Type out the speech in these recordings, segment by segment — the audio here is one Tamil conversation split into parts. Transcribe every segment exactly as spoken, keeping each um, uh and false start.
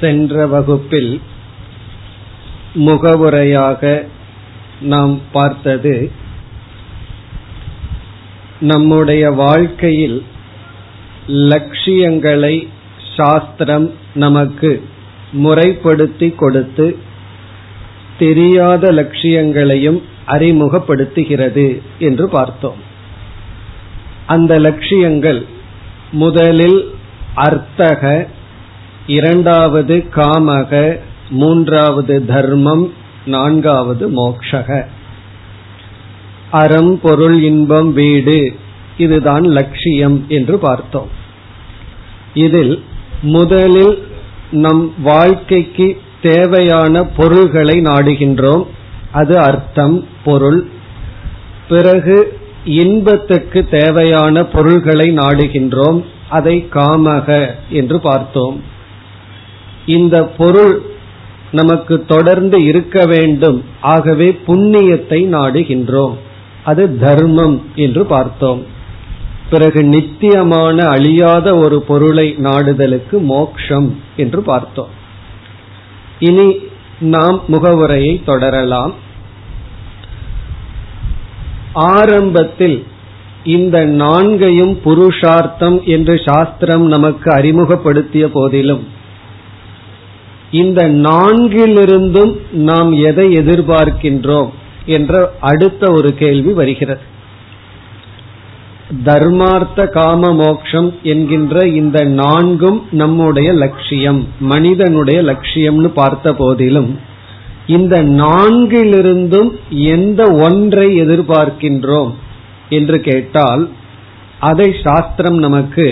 சென்ற வகுப்பில் முகவுரையாக நாம் பார்த்தது, நம்முடைய வாழ்க்கையில் லட்சியங்களை சாஸ்திரம் நமக்கு முறைப்படுத்தி கொடுத்து தெரியாத லட்சியங்களையும் அறிமுகப்படுத்துகிறது என்று பார்த்தோம். அந்த லட்சியங்கள் முதலில் அர்த்தக, இரண்டாவது காமக, மூன்றாவது தர்மம், நான்காவது மோக்ஷக. அறம், பொருள், இன்பம், வீடு, இதுதான் லட்சியம் என்று பார்த்தோம். இதில் முதலில் நம் வாழ்க்கைக்கு தேவையான பொருள்களை நாடுகின்றோம், அது அர்த்தம், பொருள். பிறகு இன்பத்துக்கு தேவையான பொருள்களை நாடுகின்றோம், அதை காமக என்று பார்த்தோம். இந்த பொருள் நமக்கு தொடர்ந்து இருக்க வேண்டும், ஆகவே புண்ணியத்தை நாடுகின்றோம், அது தர்மம் என்று பார்த்தோம். பிறகு நித்தியமான அழியாத ஒரு பொருளை நாடுதலுக்கு மோக்ஷம் என்று பார்த்தோம். இனி நாம் முகவுரையை தொடரலாம். ஆரம்பத்தில் இந்த நான்கையும் புருஷார்த்தம் என்று சாஸ்திரம் நமக்கு அறிமுகப்படுத்திய போதிலும், இந்த நான்கிலிருந்தும் நாம் எதை எதிர்பார்க்கின்றோம் என்ற அடுத்த ஒரு கேள்வி வருகிறது. தர்மார்த்த காம மோக்ஷம் என்கின்ற இந்த நான்கும் நம்முடைய லட்சியம், மனிதனுடைய லட்சியம்னு பார்த்த போதிலும், இந்த நான்கிலிருந்தும் எந்த ஒன்றை எதிர்பார்க்கின்றோம் என்று கேட்டால், அதை சாஸ்திரம் நமக்கு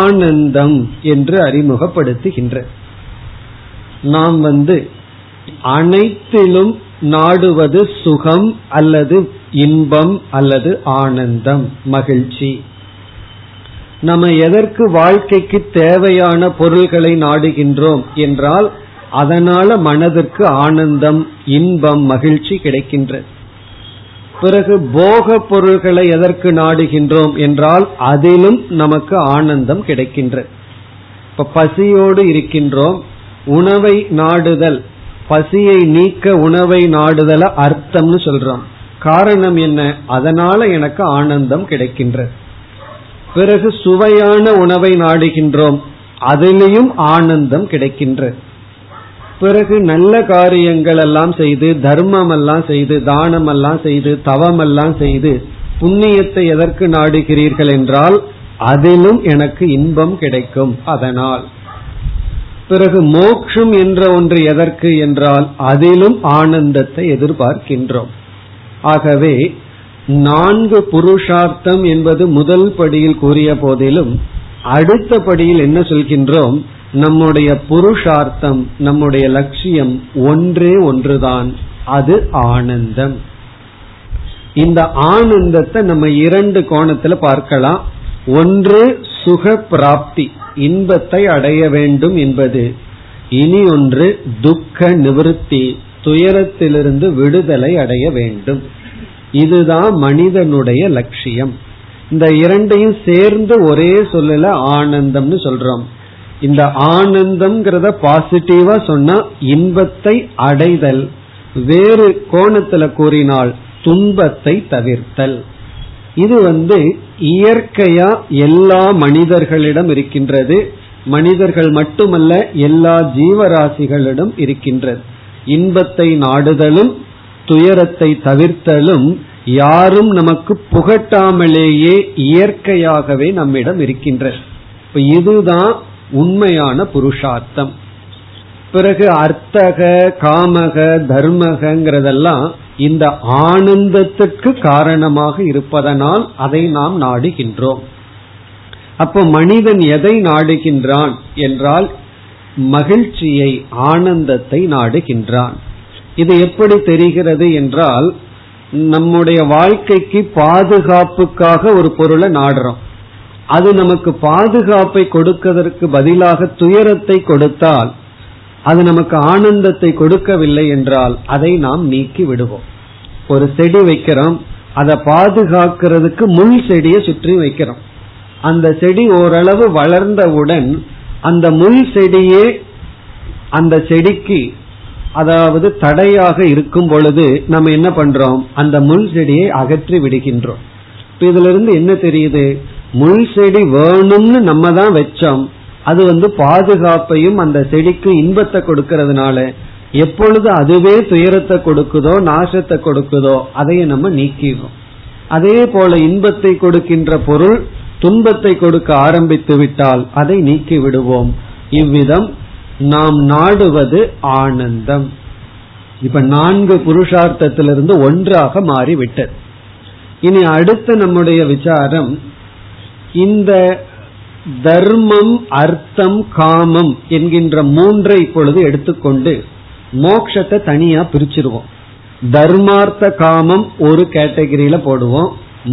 ஆனந்தம் என்று அறிமுகப்படுத்துகின்ற, நாம் வந்து அனைத்திலும் நாடுவது சுகம் அல்லது இன்பம் அல்லது ஆனந்தம், மகிழ்ச்சி. நம்ம எதற்கு வாழ்க்கைக்கு தேவையான பொருள்களை நாடுகின்றோம் என்றால், அதனால மனதிற்கு ஆனந்தம், இன்பம், மகிழ்ச்சி கிடைக்கின்றது. பிறகு போக பொருள்களை எதற்கு நாடுகின்றோம் என்றால், அதிலும் நமக்கு ஆனந்தம் கிடைக்கின்றது. இப்ப பசியோடு இருக்கின்றோம், உணவை நாடுதல், பசியை நீக்க உணவை நாடுதல அர்த்தம்னு சொல்றோம். காரணம் என்ன? அதனால எனக்கு ஆனந்தம் கிடைக்கின்றது. பிறகு சுவையான உணவை நாடுகின்றோம், அதிலையும் ஆனந்தம் கிடைக்கின்றது. பிறகு நல்ல காரியங்கள் எல்லாம் செய்து, தர்மம் எல்லாம் செய்து, தானம் எல்லாம் செய்து, தவம் எல்லாம் செய்து, புண்ணியத்தை எதற்கு நாடுகிறீர்கள் என்றால், அதிலும் எனக்கு இன்பம் கிடைக்கும், அதனால். பிறகு மோக்ஷம் என்ற ஒன்று எதற்கு என்றால், அதிலும் ஆனந்தத்தை எதிர்பார்க்கின்றோம். ஆகவே நான்கு புருஷார்த்தம் என்பது முதல் படியில் கூறிய போதிலும், அடுத்த படியில் என்ன சொல்கின்றோம், நம்முடைய புருஷார்த்தம், நம்முடைய லட்சியம் ஒன்றே ஒன்றுதான், அது ஆனந்தம். இந்த ஆனந்தத்தை நம்ம இரண்டு கோணத்துல பார்க்கலாம். ஒன்று சுக பிராப்தி, இன்பத்தை அடைய வேண்டும் என்பது. இனி ஒன்று துக்க நிவர்த்தி, துயரத்திலிருந்து விடுதலை அடைய வேண்டும். இதுதான் மனிதனுடைய லட்சியம். இந்த இரண்டையும் சேர்ந்து ஒரே சொல்லல ஆனந்தம்னு சொல்றோம். இந்த ஆனந்தம்ங்கிறத பாசிட்டிவா சொன்னா இன்பத்தை அடைதல், வேறு கோணத்துல கூறினால் துன்பத்தை தவிர்த்தல். இது வந்து இயற்கையா எல்லா மனிதர்களிடம் இருக்கின்றது, மனிதர்கள் மட்டுமல்ல எல்லா ஜீவராசிகளிடம் இருக்கின்றது. இன்பத்தை நாடுதலும் துயரத்தை தவிர்த்தலும் யாரும் நமக்கு புகட்டாமலேயே இயற்கையாகவே நம்மிடம் இருக்கின்றது. இப்ப இதுதான் உண்மையான புருஷார்த்தம். பிறகு அர்த்தக, காமக, தர்மகங்கிறதெல்லாம் இந்த ஆனந்தத்துக்கு காரணமாக இருப்பதனால் அதை நாம் நாடுகின்றோம். அப்போ மனிதன் எதை நாடுகின்றான் என்றால், மகிழ்ச்சியை, ஆனந்தத்தை நாடுகின்றான். இது எப்படி தெரிகிறது என்றால், நம்முடைய வாழ்க்கைக்கு பாதுகாப்புக்காக ஒரு பொருளை நாடுறோம், அது நமக்கு பாதுகாப்பை கொடுக்கதற்கு பதிலாக துயரத்தை கொடுத்தால், அது நமக்கு ஆனந்தத்தை கொடுக்கவில்லை என்றால், அதை நாம் நீக்கி விடுவோம். ஒரு செடி வைக்கிறோம், அதை பாதுகாக்கிறதுக்கு முள் செடியை சுற்றி வைக்கிறோம். அந்த செடி ஓரளவு வளர்ந்தவுடன் அந்த முள் செடியே அந்த செடிக்கு அதாவது தடையாக இருக்கும் பொழுது நம்ம என்ன பண்றோம், அந்த முள் செடியை அகற்றி விடுகின்றோம். இதுல இருந்து என்ன தெரியுது, முள் செடி வேணும்னு நம்ம தான் வச்சோம், அது வந்து பாதுகாப்பையும் அந்த செடிக்கு இன்பத்தை கொடுக்கறதுனால எப்பொழுது அதுவே துயரத்தை கொடுக்குதோ நாசத்தை கொடுக்குதோ அதையே நம்ம நீக்கிறோம். அதே போல இன்பத்தை கொடுக்கின்ற பொருள் துன்பத்தை கொடுக்க ஆரம்பித்து விட்டால் அதை நீக்கி விடுவோம். இவ்விதம் நாம் நாடுவது ஆனந்தம் இப்ப நான்கு புருஷார்த்தத்திலிருந்து ஒன்றாக மாறிவிட்டது. இனி அடுத்த நம்முடைய விசாரம், இந்த தர்மம் அர்த்தம் காமம் என்கின்ற மூன்றை இப்பொழுது எடுத்துக்கொண்டு மோட்சத்தை தனியா பிரிச்சிருவோம். தர்மார்த்த காமம் ஒரு கேட்டகரியில போடுவோம்,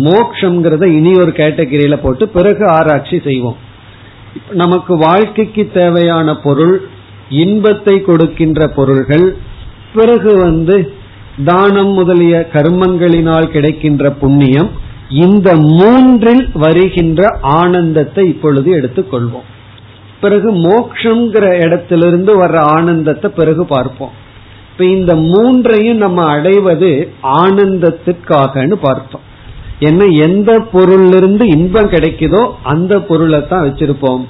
மோட்சம்ங்கிறத இனி ஒரு கேட்டகரியில போட்டு பிறகு ஆராய்ச்சி செய்வோம். நமக்கு வாழ்க்கைக்கு தேவையான பொருள், இன்பத்தை கொடுக்கின்ற பொருள்கள், பிறகு வந்து தானம் முதலிய கர்மங்களினால் கிடைக்கின்ற புண்ணியம், இந்த மூன்றில் வருகின்ற ஆனந்தத்தை இப்பொழுது எடுத்துக்கொள்வோம். பிறகு மோட்சங்கிற இடத்திலிருந்து வர்ற ஆனந்தத்தை பிறகு பார்ப்போம். இப்ப இந்த மூன்றையும் நம்ம அடைவது ஆனந்தத்திற்காகனு பார்த்தோம். என்ன, எந்த பொருளிலிருந்து இன்பம் கிடைக்குதோ அந்த பொருளை தான் வச்சிருப்போம்.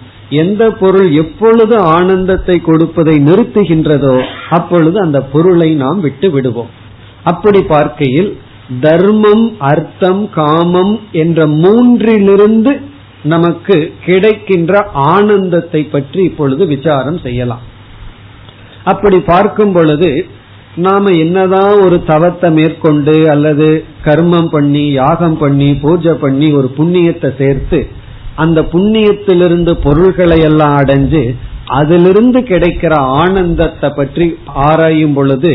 எந்த பொருள் எப்பொழுது ஆனந்தத்தை கொடுப்பதை நிறுத்துகின்றதோ அப்பொழுது அந்த பொருளை நாம் விட்டு விடுவோம். அப்படி பார்க்கையில் தர்மம் அர்த்தம் காமம் என்ற மூன்றிலிருந்து நமக்கு கிடைக்கின்ற ஆனந்தத்தை பற்றி இப்பொழுது விசாரம் செய்யலாம். அப்படி பார்க்கும் பொழுது நாம என்னதான் ஒரு தவத்தை மேற்கொண்டு அல்லது கர்மம் பண்ணி யாகம் பண்ணி பூஜை பண்ணி ஒரு புண்ணியத்தை சேர்த்து அந்த புண்ணியத்திலிருந்து பொருள்களை எல்லாம் அடைஞ்சு அதிலிருந்து கிடைக்கிற ஆனந்தத்தை பற்றி ஆராயும் பொழுது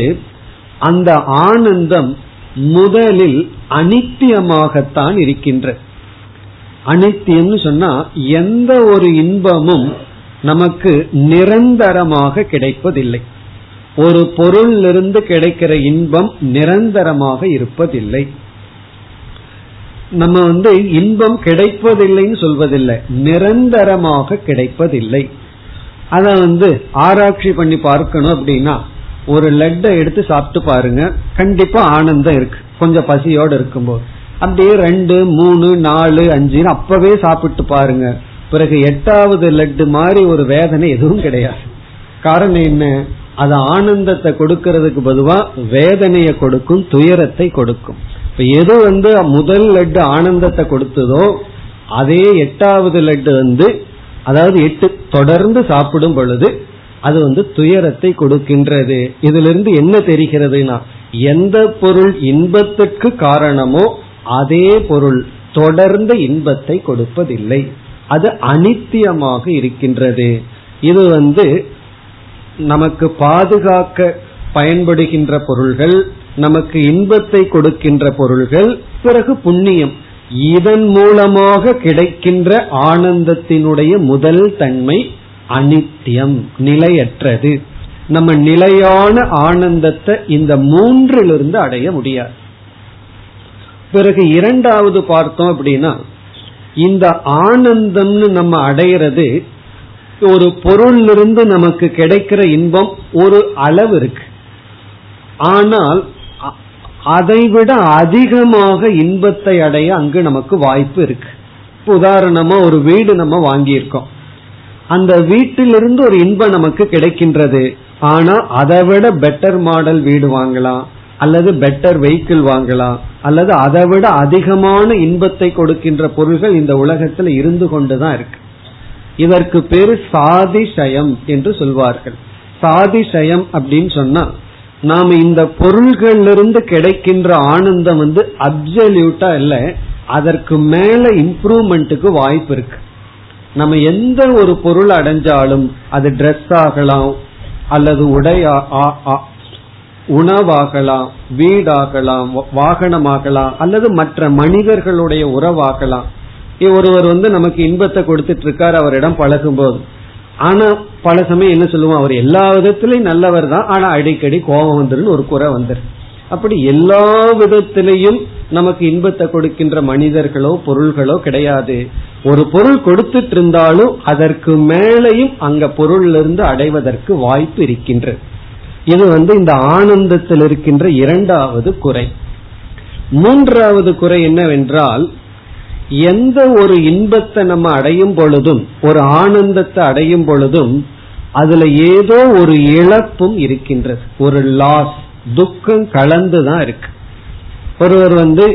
அந்த ஆனந்தம் முதலில் அனித்தியமாகத்தான் இருக்கின்ற. அனித்தியம்னு சொன்னா எந்த ஒரு இன்பமும் நமக்கு நிரந்தரமாக கிடைப்பதில்லை. ஒரு பொருளிலிருந்து கிடைக்கிற இன்பம் நிரந்தரமாக இருப்பதில்லை. நம்ம வந்து இன்பம் கிடைப்பதில்லைன்னு சொல்வதில்லை, நிரந்தரமாக கிடைப்பதில்லை. அத வந்து ஆராய்ச்சி பண்ணி பார்க்கணும். அப்படின்னா ஒரு லட்டை எடுத்து சாப்பிட்டு பாருங்க, கண்டிப்பா ஆனந்தம் இருக்கு கொஞ்சம் பசியோடு இருக்கும்போது. அப்படியே ரெண்டு மூணு நாலு அஞ்சுன்னு அப்பவே சாப்பிட்டு பாருங்க, பிறகு எட்டாவது லட்டு மாதிரி ஒரு வேதனை எதுவும் கிடையாது. காரணம் என்ன, அது ஆனந்தத்தை கொடுக்கறதுக்கு பதுவா வேதனையை கொடுக்கும், துயரத்தை கொடுக்கும். இப்ப எது வந்து முதல் லட்டு ஆனந்தத்தை கொடுத்ததோ அதே எட்டாவது லட்டு வந்து அதாவது எட்டு தொடர்ந்து சாப்பிடும் பொழுது அது வந்து துயரத்தை கொடுக்கின்றது. இதுல இருந்து என்ன தெரிகிறதுனா எந்த பொருள் இன்பத்துக்கு காரணமோ அதே பொருள் தொடர்ந்து இன்பத்தை கொடுப்பதில்லை, அது அனித்தியமாக இருக்கின்றது. இது வந்து நமக்கு பாதுகாக்க பயன்படுகின்ற பொருள்கள், நமக்கு இன்பத்தை கொடுக்கின்ற பொருள்கள், பிறகு புண்ணியம், இதன் மூலமாக கிடைக்கின்ற ஆனந்தத்தினுடைய முதல் தன்மை அனித்தியம், நிலையற்றது. நம்ம நிலையான ஆனந்தத்தை இந்த மூன்றிலிருந்து அடைய முடியாது. பிறகு இரண்டாவது பார்த்தோம் அப்படின்னா இந்த ஆனந்தம்னு நம்ம அடையிறது ஒரு பொருளிலிருந்து நமக்கு கிடைக்கிற இன்பம் ஒரு அளவு இருக்கு, ஆனால் அதைவிட அதிகமாக இன்பத்தை அடைய அங்கு நமக்கு வாய்ப்பு இருக்கு. உதாரணமா ஒரு வீடு நம்ம வாங்கியிருக்கோம், அந்த வீட்டிலிருந்து ஒரு இன்பம் நமக்கு கிடைக்கின்றது, ஆனா அதை விட பெட்டர் மாடல் வீடு வாங்கலாம் அல்லது பெட்டர் வெஹிக்கிள் வாங்கலாம் அல்லது அதை விட அதிகமான இன்பத்தை கொடுக்கின்ற பொருள்கள் இந்த உலகத்துல இருந்து கொண்டுதான் இருக்கு. இதற்கு பேரு சாதிசயம் என்று சொல்வார்கள். சாதிசயம் அப்படின்னு சொன்னா நாம இந்த பொருள்களிலிருந்து கிடைக்கின்ற ஆனந்தம் வந்து அப்சல்யூட்டா இல்ல, அதற்கு மேல இம்ப்ரூவ்மெண்ட்டுக்கு வாய்ப்பு இருக்கு. நம்ம எந்த ஒரு பொருள் அடைஞ்சாலும் அது ட்ரெஸ் ஆகலாம் அல்லது உடை, உணவாகலாம், வீடாகலாம், வாகனமாகலாம் அல்லது மற்ற மனிதர்களுடைய உறவாகலாம். ஒருவர் வந்து நமக்கு இன்பத்தை கொடுத்துட்டு இருக்காரு அவரிடம் பழகும் போது, ஆனா பல சமயம் என்ன சொல்லுவோம், அவர் எல்லா விதத்திலையும் நல்லவர் தான், ஆனா அடிக்கடி கோபம் வந்துருன்னு ஒரு குறை வந்துரு. அப்படி எல்லா விதத்திலையும் நமக்கு இன்பத்தை கொடுக்கின்ற மனிதர்களோ பொருள்களோ கிடையாது. ஒரு பொருள் கொடுத்துட்டு இருந்தாலும் அதற்கு மேலையும் அங்க பொருளிலிருந்து அடைவதற்கு வாய்ப்பு இருக்கின்ற, இது வந்து இந்த ஆனந்தத்தில் இருக்கின்ற இரண்டாவது குறை. மூன்றாவது குறை என்னவென்றால், எந்த ஒரு இன்பத்தை நம்ம அடையும் பொழுதும், ஒரு ஆனந்தத்தை அடையும் பொழுதும் அதுல ஏதோ ஒரு இழப்பும் இருக்கின்றது, ஒரு லாஸ், துக்கம் கலந்துதான் இருக்கு. ஒருவர் வந்து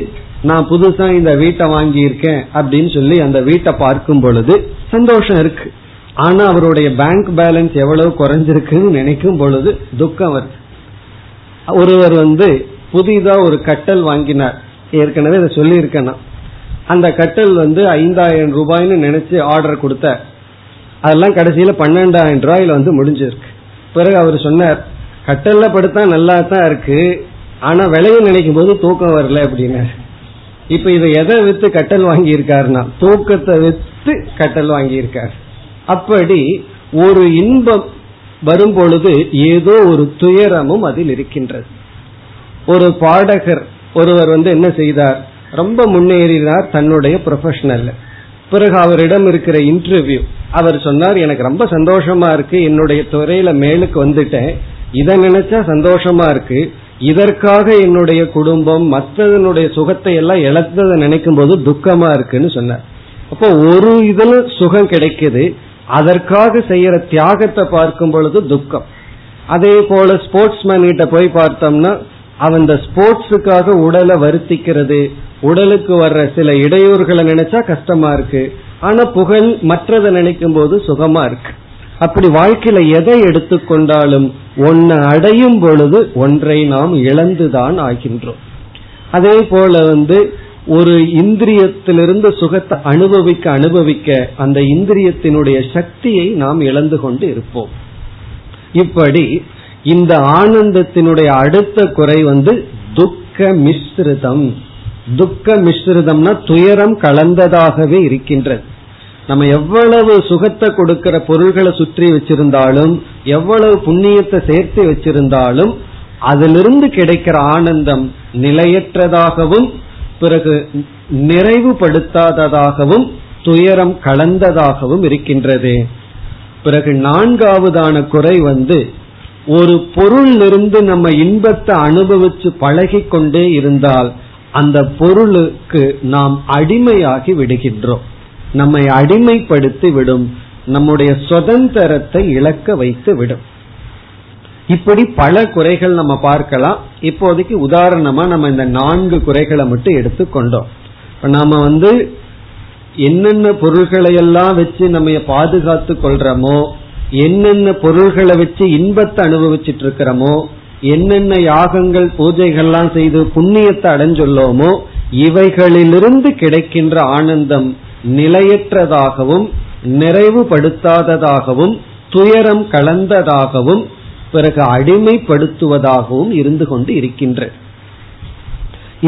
நான் புதுசா இந்த வீட்டை வாங்கி இருக்கேன் அப்படின்னு சொல்லி அந்த வீட்டை பார்க்கும் பொழுது சந்தோஷம் இருக்கு, ஆனா அவருடைய பேங்க் பேலன்ஸ் எவ்வளவு குறைஞ்சிருக்குன்னு நினைக்கும் பொழுது துக்கம் வருது. ஒருவர் வந்து புதிதா ஒரு கட்டல் வாங்கினார், ஏற்கனவே இதை சொல்லி இருக்கேன்னா, அந்த கட்டல் வந்து ஐந்தாயிரம் ரூபாய்னு நினைச்சு ஆர்டர் கொடுத்தார், அதெல்லாம் கடைசியில பன்னெண்டாயிரம் ரூபாயில வந்து முடிஞ்சிருக்கு. பிறகு அவர் சொன்னார், கட்டல்ல படுத்தா நல்லா தான் இருக்கு, ஆனா விலையை நினைக்கும் போது தூக்கம் வரல அப்படின்னாரு. இப்ப இதை எதை வித்து கட்டல் வாங்கி இருக்காருன்னா தூக்கத்தை வித்து கட்டல் வாங்கி இருக்காரு. அப்படி ஒரு இன்பம் வரும் பொழுது ஏதோ ஒரு துயரமும் அதில் இருக்கின்றது. ஒரு பாடகர் ஒருவர் வந்து என்ன செய்தார், ரொம்ப முன்னேறினார் தன்னுடைய ப்ரொஃபஷனல்ல. பிறகு அவரிடம் இருக்கிற இன்டர்வியூ, அவர் சொன்னார், எனக்கு ரொம்ப சந்தோஷமா இருக்கு, என்னுடைய துறையில மேலுக்கு வந்துட்டேன், இதை நினைச்சா சந்தோஷமா இருக்கு, இதற்காக என்னுடைய குடும்பம் மற்றதனுடைய சுகத்தை எல்லாம் இழந்ததை நினைக்கும் போது துக்கமா இருக்குன்னு சொன்னார். அப்போ ஒரு இதுல சுகம் கிடைக்குது, அதற்காக செய்யற தியாகத்தை பார்க்கும் பொழுது துக்கம். அதே போல ஸ்போர்ட்ஸ் மேன் கிட்ட போய் பார்த்தோம்னா அவன் ஸ்போர்ட்ஸுக்காக உடலை வருத்திக்கிறது, உடலுக்கு வர்ற சில இடையூறுகளை நினைச்சா கஷ்டமா இருக்கு, ஆனா புகழ் மற்றதை நினைக்கும் போது சுகமா இருக்கு. அப்படி வாழ்க்கையில எதை எடுத்துக்கொண்டாலும் ஒன்னை அடையும் பொழுது ஒன்றை நாம் இழந்துதான் ஆகின்றோம். அதே போல வந்து ஒரு இந்திரியத்திலிருந்து சுகத்தை அனுபவிக்க அனுபவிக்க அந்த இந்திரியத்தினுடைய சக்தியை நாம் இழந்து கொண்டு இருப்போம். இப்படி இந்த ஆனந்தத்தினுடைய அடுத்த குறை வந்து துக்க மிஸ்ரிதம். துக்க மிஸ்ரிதம்னா துயரம் கலந்ததாகவே இருக்கின்றது. நம்ம எவ்வளவு சுகத்தை கொடுக்கிற பொருள்களை சுற்றி வச்சிருந்தாலும், எவ்வளவு புண்ணியத்தை சேர்த்து வச்சிருந்தாலும் அதிலிருந்து கிடைக்கிற ஆனந்தம் நிலையற்றதாகவும், பிறகு நிறைவுபடுத்தாததாகவும், துயரம் கலந்ததாகவும் இருக்கின்றது. பிறகு நான்காவதான குறை வந்து, ஒரு பொருளிலிருந்து நம்ம இன்பத்தை அனுபவிச்சு பழகி கொண்டே இருந்தால் அந்த பொருளுக்கு நாம் அடிமையாகி விடுகின்றோம், நம்மை அடிமைப்படுத்தி விடும், நம்முடைய சுதந்திரத்தை இழக்க வைத்து விடும். இப்படி பல குறைகள் நம்ம பார்க்கலாம். இப்போதைக்கு உதாரணமா நம்ம இந்த நான்கு குறைகளை மட்டும் எடுத்துக்கொண்டோம். இப்ப நாம வந்து என்னென்ன பொருள்களை எல்லாம் வச்சு நம்ம பாதுகாத்து கொள்றோமோ, என்னென்ன பொருள்களை வச்சு இன்பத்தை அனுபவிச்சுட்டு இருக்கிறோமோ, என்னென்ன யாகங்கள் பூஜைகள்லாம் செய்து புண்ணியத்தை அடைஞ்சொல்லோமோ, இவைகளிலிருந்து கிடைக்கின்ற ஆனந்தம் நிலையற்றதாகவும், நிறைவுபடுத்தாததாகவும், துயரம் கலந்ததாகவும், பிறகு அடிமைப்படுத்துவதாகவும் இருந்து கொண்டு இருக்கின்ற,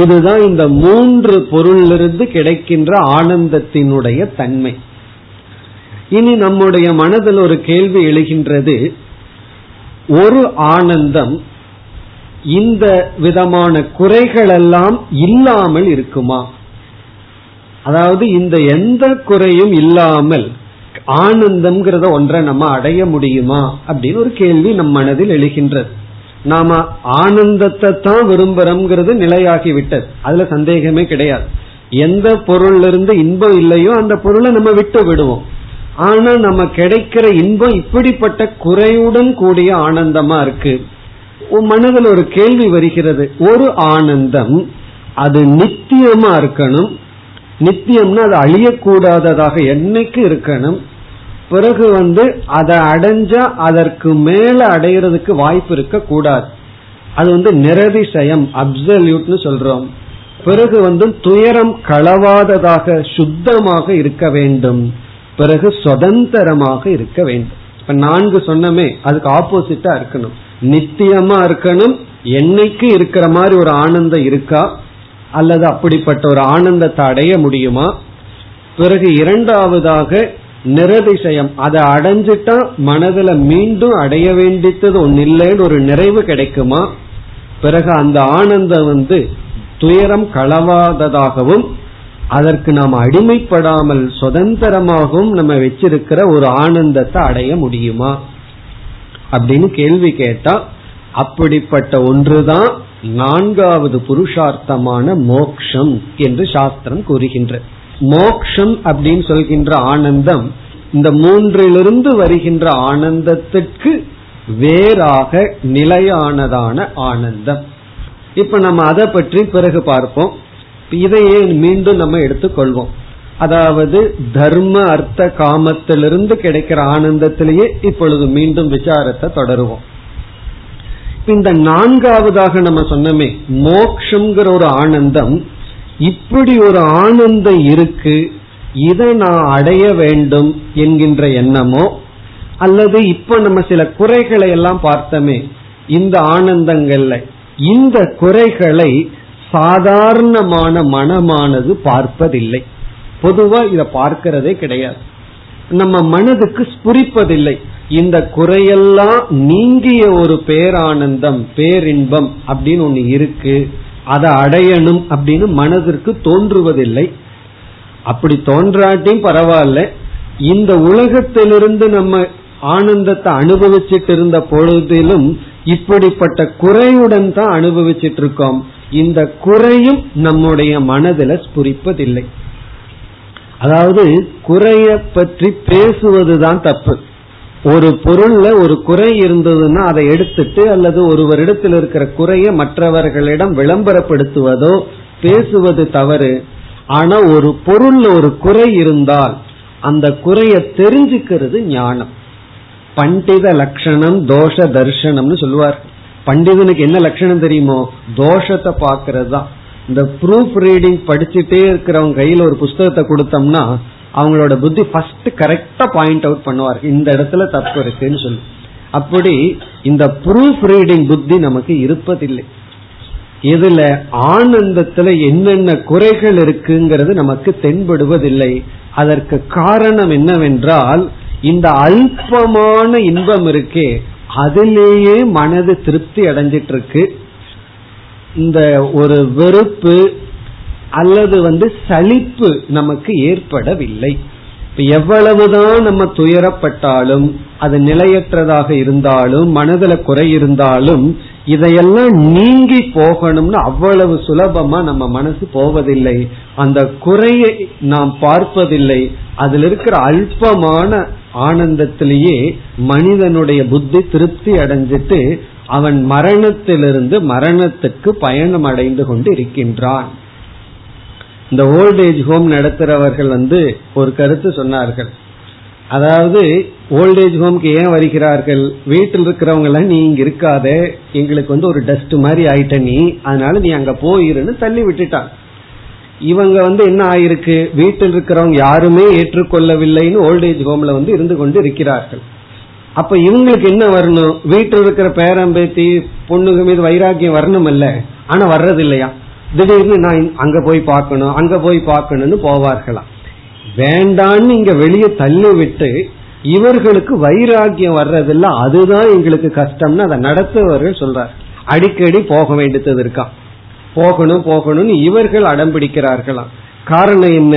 இதுதான் இந்த மூன்று பொருளிலிருந்து கிடைக்கின்ற ஆனந்தத்தினுடைய தன்மை. இனி நம்முடைய மனதில் ஒரு கேள்வி எழுகின்றது, ஒரு ஆனந்தம் இந்த விதமான குறைகளெல்லாம் இல்லாமல் இருக்குமா? அதாவது இந்த எந்த குறையும் இல்லாமல் ஆனந்தம்ங்கிறத ஒன்றை நம்ம அடைய முடியுமா அப்படின்னு ஒரு கேள்வி நம் மனதில் எழுகின்றது. நாம ஆனந்தத்தை தான் விரும்புறோம்ங்கிறது நிலையாகிவிட்டது, அதுல சந்தேகமே கிடையாது. எந்த பொருள்ல இருந்து இன்பம் இல்லையோ அந்த பொருளை நம்ம விட்டு விடுவோம். ஆனா நம்ம கிடைக்கிற இன்பம் இப்படிப்பட்ட குறையுடன் கூடிய ஆனந்தமா இருக்கு. மனதில் ஒரு கேள்வி வருகிறது, ஒரு ஆனந்தம் அது நித்தியமா இருக்கணும், நித்தியம்னா அது அழியக்கூடாததாக என்னைக்கு இருக்கணும். பிறகு வந்து அதை அடைஞ்சா அதற்கு மேல அடையிறதுக்கு வாய்ப்பு இருக்க கூடாது, அது வந்து நிரதிசயம், அப்சல்யூட்னு சொல்றோம். பிறகு வந்து துயரம் கலவாததாக சுத்தமாக இருக்க வேண்டும், பிறகு சுதந்திரமாக இருக்க வேண்டும். இப்ப நான்கு சொன்னமே அதுக்கு ஆப்போசிட்டா இருக்கணும், நித்தியமா இருக்கணும், என்னைக்கு இருக்கிற மாதிரி ஒரு ஆனந்தம் இருக்கா, அல்லது அப்படிப்பட்ட ஒரு ஆனந்தத்தை அடைய முடியுமா. பிறகு இரண்டாவதாக நிரதிசயம், அதை அடைஞ்சிட்டா மனதில் மீண்டும் அடைய வேண்டியது ஒன்னு இல்லைன்னு ஒரு நிறைவு கிடைக்குமா. பிறகு அந்த ஆனந்தம் வந்து துயரம் களவாததாகவும் அதற்கு நாம் அடிமைப்படாமல் சுதந்திரமாகவும் நம்ம வச்சிருக்கிற ஒரு ஆனந்தத்தை அடைய முடியுமா அப்படின்னு கேள்வி கேட்டா, அப்படிப்பட்ட ஒன்றுதான் நான்காவது புருஷார்த்தமான மோக்ஷம் என்று சாஸ்திரம் கூறுகின்ற மோக்ஷம் அப்படின்னு சொல்கின்ற ஆனந்தம். இந்த மூன்றிலிருந்து வருகின்ற ஆனந்தத்திற்கு வேறாக நிலையானதான ஆனந்தம். இப்ப நம்ம அதை பற்றி பிறகு பார்ப்போம். இதையே மீண்டும் நம்ம எடுத்துக்கொள்வோம். அதாவது தர்ம அர்த்த காமத்திலிருந்து கிடைக்கிற ஆனந்தத்திலேயே இப்பொழுது மீண்டும் விசாரத்தை தொடருவோம். இந்த நான்காவதாக நம்ம சொன்னமே மோக்ஷங்கிற ஒரு ஆனந்தம், இப்படி ஒரு ஆனந்தம் இருக்கு, இதை நான் அடைய வேண்டும் என்கின்ற எண்ணமோ, அல்லது இப்ப நம்ம சில குறைகளை எல்லாம் பார்த்தமே இந்த ஆனந்தங்கள்ல, இந்த குறைகளை சாதாரணமான மனமானது பார்ப்பதில்லை. பொதுவா இத பார்க்கிறதே கிடையாது. நம்ம மனதுக்கு ஸ்புரிப்பதில்லை இந்த குறையெல்லாம் நீங்கிய ஒரு பேரானந்தம் பேரின்பம் அப்படின்னு ஒண்ணு இருக்கு, அதை அடையணும் அப்படின்னு மனதிற்கு தோன்றுவதில்லை. அப்படி தோன்றாட்டியும் பரவாயில்ல, இந்த உலகத்திலிருந்து நம்ம ஆனந்தத்தை அனுபவிச்சுட்டு இருந்த பொழுதிலும் இப்படிப்பட்ட குறையுடன் தான் அனுபவிச்சுட்டு இருக்கோம். இந்த குறையும் நம்முடைய மனதில ஸ்புரிப்பதில்லை. அதாவது குறைய பற்றி பேசுவதுதான் தப்பு. ஒரு பொருள்ல ஒரு குறை இருந்ததுன்னா அதை எடுத்துட்டு அல்லது ஒருவரிடத்தில் இருக்கிற குறைய மற்றவர்களிடம் விளம்பரப்படுத்துவதோ பேசுவது தவறு. ஆனா ஒரு பொருள்ல ஒரு குறை இருந்தால் அந்த குறைய தெரிஞ்சுக்கிறது ஞானம். பண்டித லட்சணம் தோஷ தர்சனம்னு சொல்லுவார். பண்டிதனுக்கு என்ன லட்சணம் தெரியுமோ, தோஷத்தை பாக்கிறது தான். இந்த ப்ரூஃப் ரீடிங் படிச்சுட்டே இருக்கிறவங்க கையில ஒரு புஸ்தகத்தை கொடுத்தோம்னா அவங்களோட புத்தி ஃபர்ஸ்ட் கரெக்டா பாயிண்ட் அவுட் பண்ணுவார், இந்த இடத்துல தப்பு இருக்குன்னு சொல்லி. அப்படி இந்த ப்ரூஃப் ரீடிங் புத்தி நமக்கு இருப்பதில்லை. இதுல ஆனந்தத்துல என்னென்ன குறைகள் இருக்குங்கிறது நமக்கு தென்படுவதில்லை. அதற்கு காரணம் என்னவென்றால், இந்த அல்பமான இன்பம் இருக்கே அதிலேயே மனது திருப்தி அடைஞ்சிட்டு இருக்கு. இந்த ஒரு வெறுப்பு அல்லது வந்து சலிப்பு நமக்கு ஏற்படவில்லை. எவ்வளவுதான் நம்ம துயரப்பட்டாலும், அது நிலையற்றதாக இருந்தாலும், மனதுல குறை இருந்தாலும், இதையெல்லாம் நீங்கி போகணும்னு அவ்வளவு சுலபமா நம்ம மனசு போவதில்லை. அந்த குறையை நாம் பார்ப்பதில்லை. அதுல இருக்கிற அல்பமான ஆனந்தத்திலேயே மனிதனுடைய புத்தி திருப்தி அடைஞ்சிட்டு அவன் மரணத்திலிருந்து மரணத்துக்கு பயணம் அடைந்து கொண்டு இருக்கின்றான். இந்த ஓல்ட் ஏஜ் ஹோம் நடத்துறவர்கள் வந்து ஒரு கருத்து சொன்னார்கள். அதாவது ஓல்ட் ஏஜ் ஹோம்க்கு ஏன் வருகிறார்கள், வீட்டில் இருக்கிறவங்க எல்லாம் நீ இங்க இருக்காத, எங்களுக்கு வந்து ஒரு டஸ்ட் மாதிரி ஆயிட்ட நீ, அதனால நீ அங்க போயிருன்னு தள்ளி விட்டுட்டான். இவங்க வந்து என்ன ஆயிருக்கு, வீட்டில் இருக்கிறவங்க யாருமே ஏற்றுக்கொள்ளவில்லைன்னு ஓல்ட் ஏஜ் ஹோம்ல வந்து இருந்து கொண்டு இருக்கிறார்கள். அப்ப இவங்களுக்கு என்ன வரணும், வீட்டில் இருக்கிற பேரம்பேத்தி பொண்ணுக்கு மீது வைராக்கியம் வரணும் இல்ல, ஆனா வர்றதில்லையா, திடீர்னு நான் அங்க போய் பார்க்கணும் அங்க போய் பார்க்கணும்னு போவார்களாம். வேண்டான்னு இங்க வெளியே தள்ளி விட்டு இவர்களுக்கு வைராக்கியம் வர்றதில்ல, அதுதான் எங்களுக்கு கஷ்டம்னு அதை நடத்துவர்கள் சொல்றார். அடிக்கடி போக வேண்டியது இருக்கான், போகணும் போகணும்னு இவர்கள் அடம்பிடிக்கிறார்களாம். காரணம் என்ன,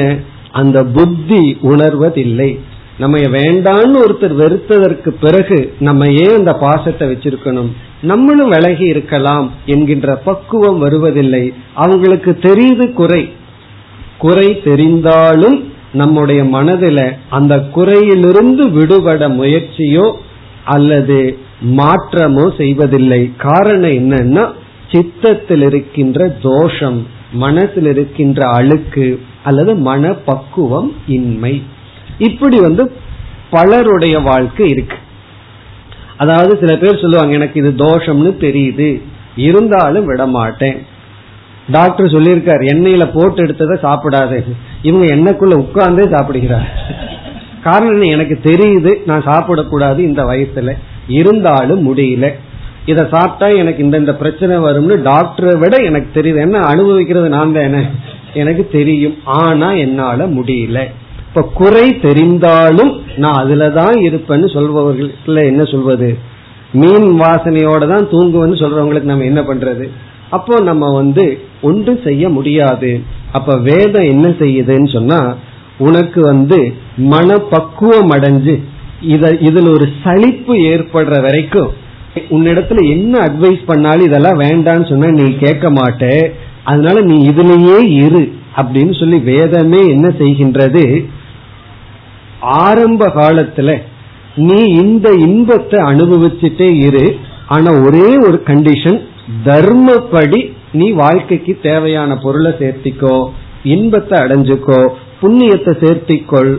அந்த புத்தி உணர்வதில்லை. நம்ம வேண்டான்னு ஒருத்தர் வெறுத்ததற்கு பிறகு நம்ம ஏன் அந்த பாசத்தை வச்சிருக்கணும், நம்மளும் விலகி இருக்கலாம் என்கின்ற பக்குவம் வருவதில்லை. அவங்களுக்கு தெரியுது குறை, குறை தெரிந்தாலும் நம்முடைய மனதில அந்த குறையிலிருந்து விடுபட முயற்சியோ அல்லது மாற்றமோ செய்வதில்லை. காரணம் என்னன்னா, சித்தத்தில் இருக்கின்ற தோஷம், மனசில் இருக்கின்ற அழுக்கு அல்லது மன பக்குவம் இன்மை. இப்படி வந்து பலருடைய வாழ்க்கை இருக்கு. அதாவது சில பேர் சொல்லுவாங்க எனக்கு இது தோஷம்னு தெரியுது இருந்தாலும் விடமாட்டேன், டாக்டர் சொல்லியிருக்காரு எண்ணெயில போட்டு எடுத்ததை சாப்பிடாது, இவங்க எண்ணெய்க்குள்ள உட்கார்ந்தே சாப்பிடுகிறார். காரணம் எனக்கு தெரியுது நான் சாப்பிடக்கூடாது இந்த வயசுல, இருந்தாலும் முடியல, இதை சாப்பிட்டா எனக்கு இந்த இந்த பிரச்சனை வரும்னு டாக்டரை விட எனக்கு தெரியுது, என்ன அனுபவிக்கிறது நான் தானே, எனக்கு தெரியும் ஆனா என்னால முடியல. இப்ப குறை தெரிந்தாலும் நான் அதுலதான் இருப்பேன்னு சொல்பவர்கள் என்ன சொல்வது, மீன் வாசனையோட தான் தூங்குவன்னு சொல்றவங்களுக்கு நம்ம என்ன பண்றது? அப்போ நம்ம வந்து ஒன்று செய்ய முடியாது. அப்ப வேதம் என்ன செய்யுதுன்னு சொன்னா, உனக்கு வந்து மன பக்குவம் அடைஞ்சு இத இதுல ஒரு சலிப்பு ஏற்படுற வரைக்கும் உன்னிடத்துல என்ன அட்வைஸ் பண்ணாலும் இதெல்லாம் வேண்டான்னு சொன்னா நீ கேட்க மாட்டே, அதனால நீ இதுலயே இரு அப்படின்னு சொல்லி வேதமே என்ன செய்கின்றது, ஆரம்ப காலத்துல நீ இந்த இன்பத்தை அனுபவிச்சுட்டே இரு, ஆனா ஒரே ஒரு கண்டிஷன், தர்மப்படி நீ வாழ்க்கைக்கு தேவையான பொருளை சேர்த்திக்கோ, இன்பத்தை அடைஞ்சுக்கோ, புண்ணியத்தை சேர்த்திக்கொள்,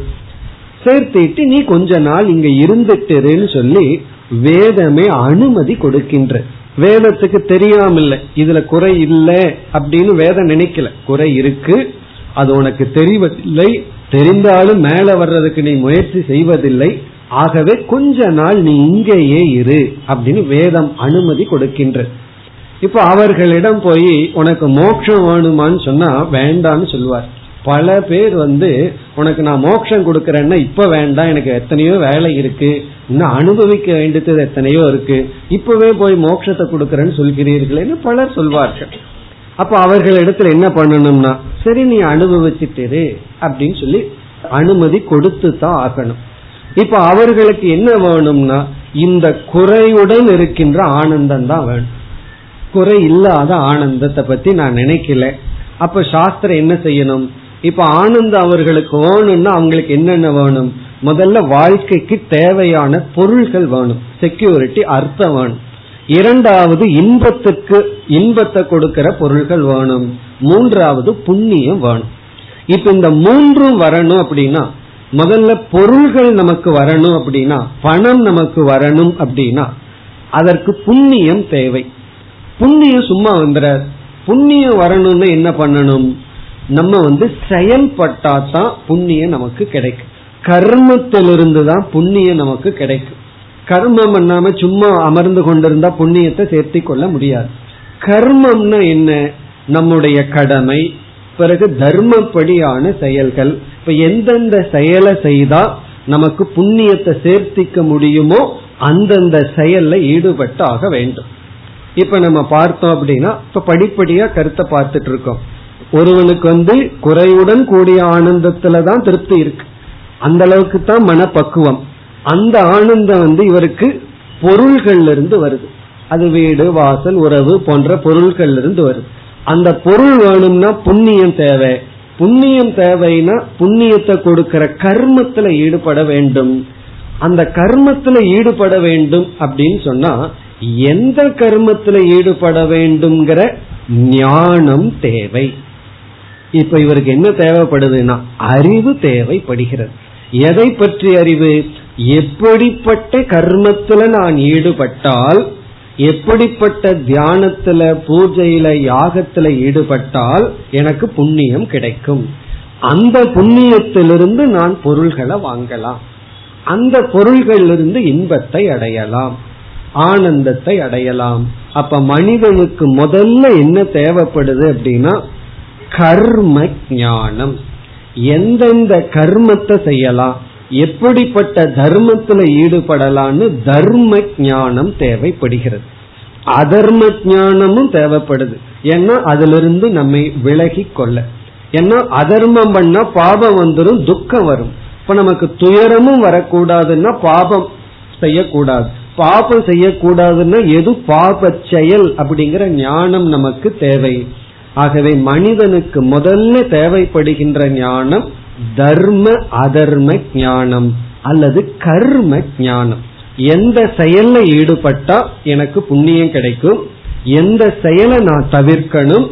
சேர்த்திட்டு நீ கொஞ்ச நாள் இங்க இருந்துட்டுன்னு சொல்லி வேதமே அனுமதி கொடுக்கின்ற. வேதத்துக்கு தெரியாமல்ல இதுல குறை இல்லை அப்படின்னு வேதம் நினைக்கல, குறை இருக்கு அது உனக்கு தெரியவில்லை, தெரிந்தாலும் மேல வர்றதுக்கு நீ முயற்சி செய்வதில்லை, ஆகவே கொஞ்ச நாள் நீ இங்கேயே இரு அப்படின்னு வேதம் அனுமதி கொடுக்கின்ற. இப்ப அவர்களிடம் போய் உனக்கு மோட்சம் வேணுமான்னு சொன்னா வேண்டான்னு சொல்வார். பல பேர் வந்து உனக்கு நான் மோட்சம் கொடுக்கறேன்னா இப்ப வேண்டாம், எனக்கு எத்தனையோ வேலை இருக்கு, இன்னும் அனுபவிக்க வேண்டியது எத்தனையோ இருக்கு, இப்பவே போய் மோட்சத்தை கொடுக்கறேன்னு சொல்கிறீர்களேன்னு பலர் சொல்வார்கள். அப்ப அவர்களிடத்துல என்ன பண்ணணும்னா, சரி நீ அனுபவிச்சுட்டு அப்படின்னு சொல்லி அனுமதி கொடுத்து தான் ஆகணும். இப்ப அவர்களுக்கு என்ன வேணும்னா, இந்த குறையுடன் இருக்கின்ற ஆனந்தம் தான் வேணும், குறை இல்லாத ஆனந்தத்தை பத்தி நான் நினைக்கல. அப்ப சாஸ்திரம் என்ன செய்யணும், இப்ப ஆனந்தம் அவர்களுக்கு வேணும்னா அவங்களுக்கு என்னென்ன வேணும், முதல்ல வாழ்க்கைக்கு தேவையான பொருள்கள் வேணும், செக்யூரிட்டி அர்த்தம் வேணும். இரண்டாவது இன்பத்துக்கு இன்பத்தை கொடுக்கிற பொருள்கள் வேணும். மூன்றாவது புண்ணியம் வேணும். இப்ப இந்த மூன்றும் வரணும் அப்படின்னா, முதல்ல பொருள்கள் நமக்கு வரணும் அப்படின்னா, பணம் நமக்கு வரணும் அப்படின்னா அதற்கு புண்ணியம் தேவை. புண்ணியம் சும்மா வந்துற, புண்ணியம் வரணும்னு என்ன பண்ணணும், நம்ம வந்து செயல்பட்டா தான் புண்ணியம் நமக்கு கிடைக்கும். கர்மத்திலிருந்து தான் புண்ணியம் நமக்கு கிடைக்கும். கர்மம் பண்ணாம சும்மா அமர்ந்து கொண்டிருந்தா புண்ணியத்தை சேர்த்தி கொள்ள முடியாது. கர்மம்னா என்ன, நம்முடைய கடமை, பிறகு தர்மப்படியான செயல்கள். இப்ப எந்தெந்த செயலை செய்தா நமக்கு புண்ணியத்தை சேர்த்திக்க முடியுமோ அந்தந்த செயல்ல ஈடுபட்டு ஆக வேண்டும். இப்ப நம்ம பார்த்தோம் அப்படின்னா, இப்ப படிப்படியா கருத்தை பார்த்துட்டு இருக்கோம். ஒருவனுக்கு வந்து குறையுடன் கூடிய ஆனந்தத்துலதான் திருப்தி இருக்கு, அந்த அளவுக்கு தான் மனப்பக்குவம். அந்த ஆனந்தம் வந்து இவருக்கு பொருள்கள்ல இருந்து வருது, அது வீடு வாசல் உறவு போன்ற பொருள்கள்ல இருந்து வருது. அந்த பொருள் வேணும்னா புண்ணியம் தேவை, புண்ணியம் தேவைன்னா புண்ணியத்தை கொடுக்கிற கர்மத்துல ஈடுபட வேண்டும். அந்த கர்மத்துல ஈடுபட வேண்டும் அப்படின்னு சொன்னா எந்த கர்மத்துல ஈடுபட வேண்டும்ங்கிற ஞானம் தேவை. இப்ப இவருக்கு என்ன தேவைப்படுதுன்னா அறிவு தேவைப்படுகிறது. எதை பற்றி அறிவு, எப்படிப்பட்ட கர்மத்துல நான் ஈடுபட்டால், எப்படிப்பட்ட தியானத்துல பூஜையில யாகத்துல ஈடுபட்டால் எனக்கு புண்ணியம் கிடைக்கும், அந்த புண்ணியத்திலிருந்து நான் பொருள்களை வாங்கலாம், அந்த பொருள்களிலிருந்து இன்பத்தை அடையலாம், ஆனந்தத்தை அடையலாம். அப்ப மனிதனுக்கு முதல்ல என்ன தேவைப்படுது அப்படின்னா கர்ம ஞானம், எந்தெந்த கர்மத்தை செய்யலாம், எப்படிப்பட்ட தர்மத்துல ஈடுபடலான்னு தர்ம ஞானம் தேவைப்படுகிறது. அதர்ம ஞானமும் தேவைப்படுது, ஏன்னா அதுல இருந்து நம்மை விலகி கொள்ள. ஏன்னா அதர்மம் பண்ணா பாபம் வந்துடும், துக்கம் வரும். இப்ப நமக்கு துயரமும் வரக்கூடாதுன்னா பாபம் செய்யக்கூடாது, பாபம் செய்யக்கூடாதுன்னா எது பாப செயல் அப்படிங்கிற ஞானம் நமக்கு தேவை. ஆகவே மனிதனுக்கு முதல்ல தேவைப்படுகின்ற ஞானம் தர்ம அதர்ம ஞானம் அல்லது கர்ம ஞானம். எந்த செயல்ல ஈடுபட்டா எனக்கு புண்ணியம் கிடைக்கும், எந்த செயலை நான் தவிர்க்கணும்,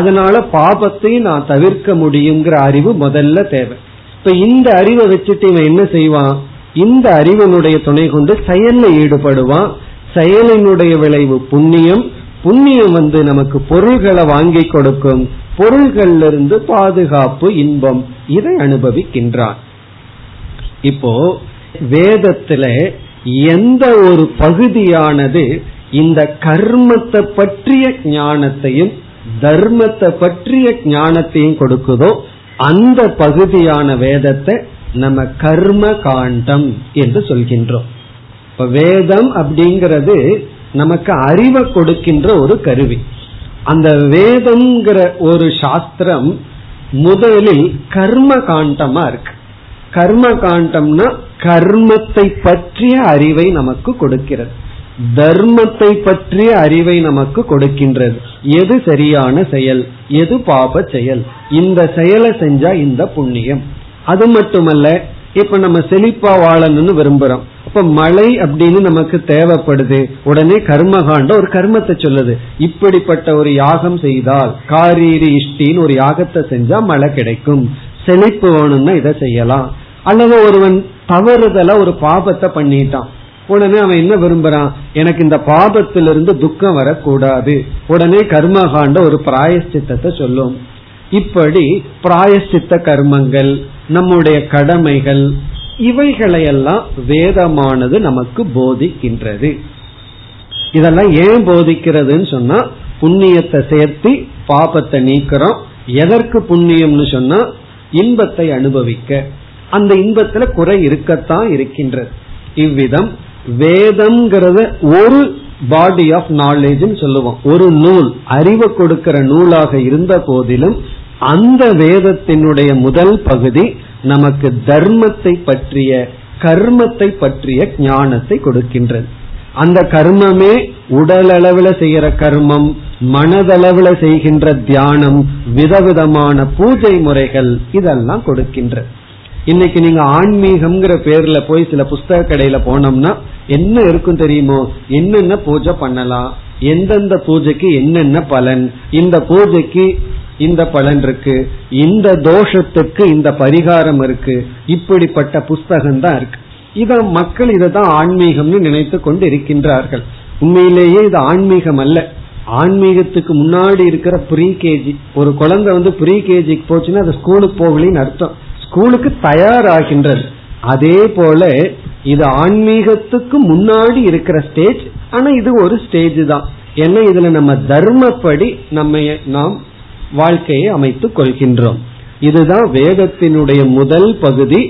அதனால பாபத்தையும் நான் தவிர்க்க முடியுங்கிற அறிவு முதல்ல தேவை. இப்ப இந்த அறிவை வச்சுட்டு இவன் என்ன செய்வான், இந்த அறிவனுடைய துணை கொண்டு செயல்ல ஈடுபடுவான். செயலினுடைய விளைவு புண்ணியம், புண்ணியம் வந்து நமக்கு பொருள்களை வாங்கி கொடுக்கும், பொருள்கள்ல இருந்து பாதுகாப்பு இன்பம், இதை அனுபவிக்கின்றான். இப்போ வேதத்துல எந்த ஒரு பகுதியானது இந்த கர்மத்தை பற்றிய ஞானத்தையும் தர்மத்தை பற்றிய ஞானத்தையும் கொடுக்குதோ அந்த பகுதியான வேதத்தை நம்ம கர்ம காண்டம் என்று சொல்கின்றோம். இப்ப வேதம் அப்படிங்கிறது நமக்கு அறிவை கொடுக்கின்ற ஒரு கருவி. அந்த வேதம்ங்கிற ஒரு சாஸ்திரம் முதலில் கர்ம காண்டமா இருக்கு. கர்ம காண்டம்னா கர்மத்தை பற்றிய அறிவை நமக்கு கொடுக்கிறது, தர்மத்தை பற்றிய அறிவை நமக்கு கொடுக்கின்றது. எது சரியான செயல், எது பாப செயல், இந்த செயலை செஞ்சா இந்த புண்ணியம். அது மட்டுமல்ல, இப்ப நம்ம செழிப்பா வாழணும்னு விரும்புறோம், இப்ப மழை அப்படின்னு நமக்கு தேவைப்படுது, உடனே கர்மகாண்ட ஒரு கர்மத்தை சொல்லுது, இப்படிப்பட்ட ஒரு யாகம் செய்தால் காரீரி இஷ்டின்னு ஒரு யாகத்தை செஞ்சா மழை கிடைக்கும், செழிப்பு வேணும்னா இதை செய்யலாம். அல்லது ஒருவன் தவறுதலா ஒரு பாபத்தை பண்ணிட்டான், உடனே அவன் என்ன விரும்புறான், எனக்கு இந்த பாபத்திலிருந்து துக்கம் வரக்கூடாது, உடனே கர்மகாண்ட ஒரு பிராயஷ்சித்தத்தை சொல்லும். இப்படி பிராயஷ்சித்த கர்மங்கள், நம்முடைய கடமைகள், இவைகளையெல்லாம் வேதமானது நமக்கு போதிக்கின்றது. இதெல்லாம் ஏன் போதிக்கிறதுன்னு சொன்னா, புண்ணியத்தை சேர்த்து பாபத்தை நீக்கிறோம். எதற்கு புண்ணியம்னு சொன்னா, இன்பத்தை அனுபவிக்க. அந்த இன்பத்துல குறை இருக்கத்தான் இருக்கின்றது. இவ்விதம் வேதம்ங்கிறத ஒரு பாடி ஆஃப் நாலேஜ் சொல்லுவோம், ஒரு நூல், அறிவை கொடுக்கிற நூலாக இருந்த போதிலும் அந்த வேதத்தினுடைய முதல் பகுதி நமக்கு தர்மத்தை பற்றிய, கர்மத்தை பற்றிய ஞானத்தை கொடுக்கின்றது. அந்த கர்மமே உடல் அளவுல செய்கிற கர்மம், மனதளவுல செய்கின்ற தியானம், விதவிதமான பூஜை முறைகள், இதெல்லாம் கொடுக்கின்றது. இன்னைக்கு நீங்க ஆன்மீகம்ங்கிற பேர்ல போய் சில புஸ்தக கடையில போனோம்னா என்ன இருக்கும் தெரியுமோ, என்னென்ன பூஜை பண்ணலாம், எந்தெந்த பூஜைக்கு என்னென்ன பலன், இந்த பூஜைக்கு இந்த பலன் இருக்கு, இந்த தோஷத்துக்கு இந்த பரிகாரம் இருக்கு, இப்படிப்பட்ட புஸ்தகம் தான் இருக்கு. இத மக்கள் இததான் ஆன்மீகம்னு நினைத்து கொண்டு இருக்கின்றார்கள். உண்மையிலேயே இது ஆன்மீகம் அல்ல. ஆன்மீகத்துக்கு முன்னாடி இருக்கிற ப்ரீ கேஜி, ஒரு குழந்தை வந்து ப்ரீ கேஜிக்கு போச்சுன்னா அது ஸ்கூலுக்கு போகலின்னு அர்த்தம், ஸ்கூலுக்கு தயாராகின்றது. அதே போல இது ஆன்மீகத்துக்கு முன்னாடி இருக்கிற ஸ்டேஜ். ஆனா இது ஒரு ஸ்டேஜ் தான். ஏன்னா இதுல நம்ம தர்மப்படி நம்ம நாம் வாழ்க்கையை அமைத்துக் கொள்கின்றோம். இதுதான் வேதத்தினுடைய முதல் பகுதி.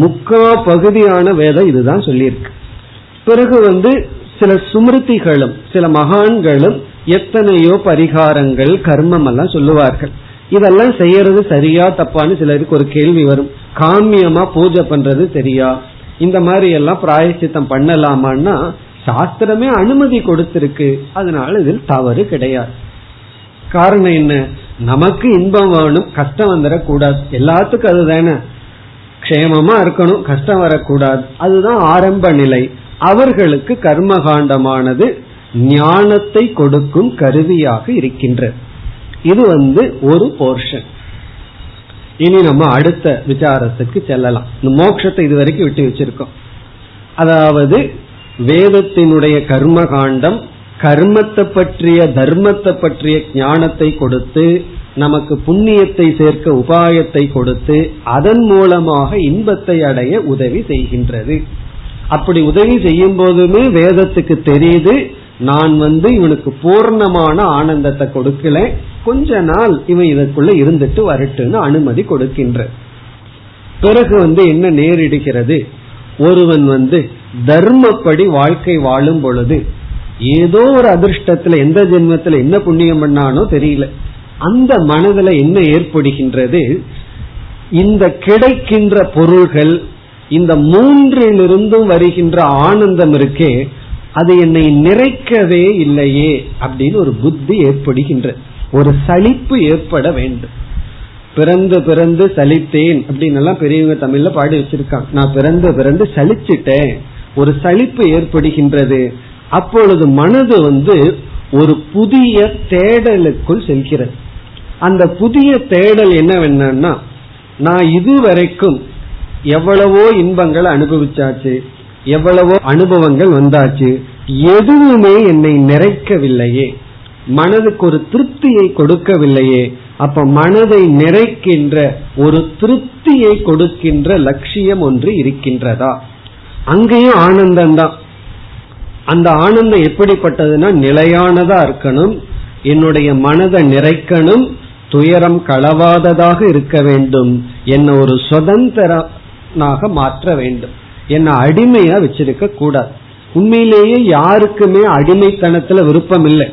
முக்கா பகுதியான வேதம் இதுதான் சொல்லியிருக்கு. பிறகு வந்து சில சுமிருதிகளும் சில மகான்களும் எத்தனையோ பரிகாரங்கள், கர்மம் எல்லாம் சொல்லுவார்கள். இதெல்லாம் செய்யறது சரியா தப்பான்னு சிலருக்கு ஒரு கேள்வி வரும். காமியமா பூஜை பண்றது சரியா, இந்த மாதிரி எல்லாம் பிராயச்சித்தம் பண்ணலாமான்னா சாஸ்திரமே அனுமதி கொடுத்திருக்கு. அதனால இதில் தவறு கிடையாது. காரணம் என்ன, நமக்கு இன்பம் வேணும், கஷ்டம் வந்துடக்கூடாது. எல்லாத்துக்கும் அதுதானே, க்ஷேமமா இருக்கணும், கஷ்டம் வரக்கூடாது, அதுதான் ஆரம்ப நிலை. அவர்களுக்கு கர்மகாண்டமானது ஞானத்தை கொடுக்கும் கருவியாக இருக்கின்றது. இது வந்து ஒரு போர்ஷன். இனி நம்ம அடுத்த விசாரத்துக்கு செல்லலாம். இந்த மோட்சத்தை இது வரைக்கும் விட்டு வச்சிருக்கோம். அதாவது வேதத்தினுடைய கர்மகாண்டம் கர்மத்தை பற்றிய, தர்மத்தை பற்றிய ஞானத்தை கொடுத்து, நமக்கு புண்ணியத்தை சேர்க்க உபாயத்தை கொடுத்து, அதன் மூலமாக இன்பத்தை அடைய உதவி செய்கின்றது. அப்படி உதவி செய்யும் போதுமே வேதத்துக்கு தெரியுது, நான் வந்து இவனுக்கு பூர்ணமான ஆனந்தத்தை கொடுக்கல, கொஞ்ச நாள் இவன் இதற்குள்ள இருந்துட்டு வரட்டுன்னு அனுமதி கொடுக்கின்ற. பிறகு வந்து என்ன நேரிடுகிறது, ஒருவன் வந்து தர்மப்படி வாழ்க்கை வாழும் பொழுது ஏதோ ஒரு அதிர்ஷ்டத்துல, எந்த ஜென்மத்துல என்ன புண்ணியம் பண்ணானோ தெரியல, அந்த மனதுல என்ன ஏற்படுகின்றது, இந்த கிடைக்கின்ற பொருள்கள், இந்த மூன்றிலிருந்தும் வருகின்ற ஆனந்தம் இருக்கே, அது என்னை நிறைக்கவே இல்லையே அப்படின்னு ஒரு புத்தி ஏற்படுகின்ற, ஒரு சலிப்பு ஏற்பட வேண்டும். பிறந்து பிறந்து சலித்தேன் அப்படின்னு எல்லாம் பெரியவங்க தமிழ்ல பாடி வச்சிருக்காங்க. நான் பிறந்து பிறந்து சலிச்சிட்டேன், ஒரு சலிப்பு ஏற்படுகின்றது. அப்பொழுது மனது வந்து ஒரு புதிய தேடலுக்குள் செல்கிறது. அந்த புதிய தேடல் என்னவென்னா, நான் இதுவரைக்கும் எவ்வளவோ இன்பங்கள் அனுபவிச்சாச்சு, எவ்வளவோ அனுபவங்கள் வந்தாச்சு, எதுவுமே என்னை நிறைக்கவில்லையே, மனதுக்கு ஒரு திருப்தியை கொடுக்கவில்லையே. அப்ப மனதை நிறைக்கின்ற ஒரு திருப்தியை கொடுக்கின்ற லட்சியம் ஒன்று இருக்கின்றதா, அங்கேயும் ஆனந்தம்தான். அந்த ஆனந்தம் எப்படிப்பட்டதுன்னா, நிலையானதா இருக்கணும், என்னுடைய மனதை நிறைக்கணும், துயரம் களவாததாக இருக்க வேண்டும், என்ன ஒரு சுதந்திரனாக மாற்ற வேண்டும், என்ன அடிமையா வச்சிருக்க கூடாது. உண்மையிலேயே யாருக்குமே அடிமைத்தனத்துல விருப்பம் இல்லை.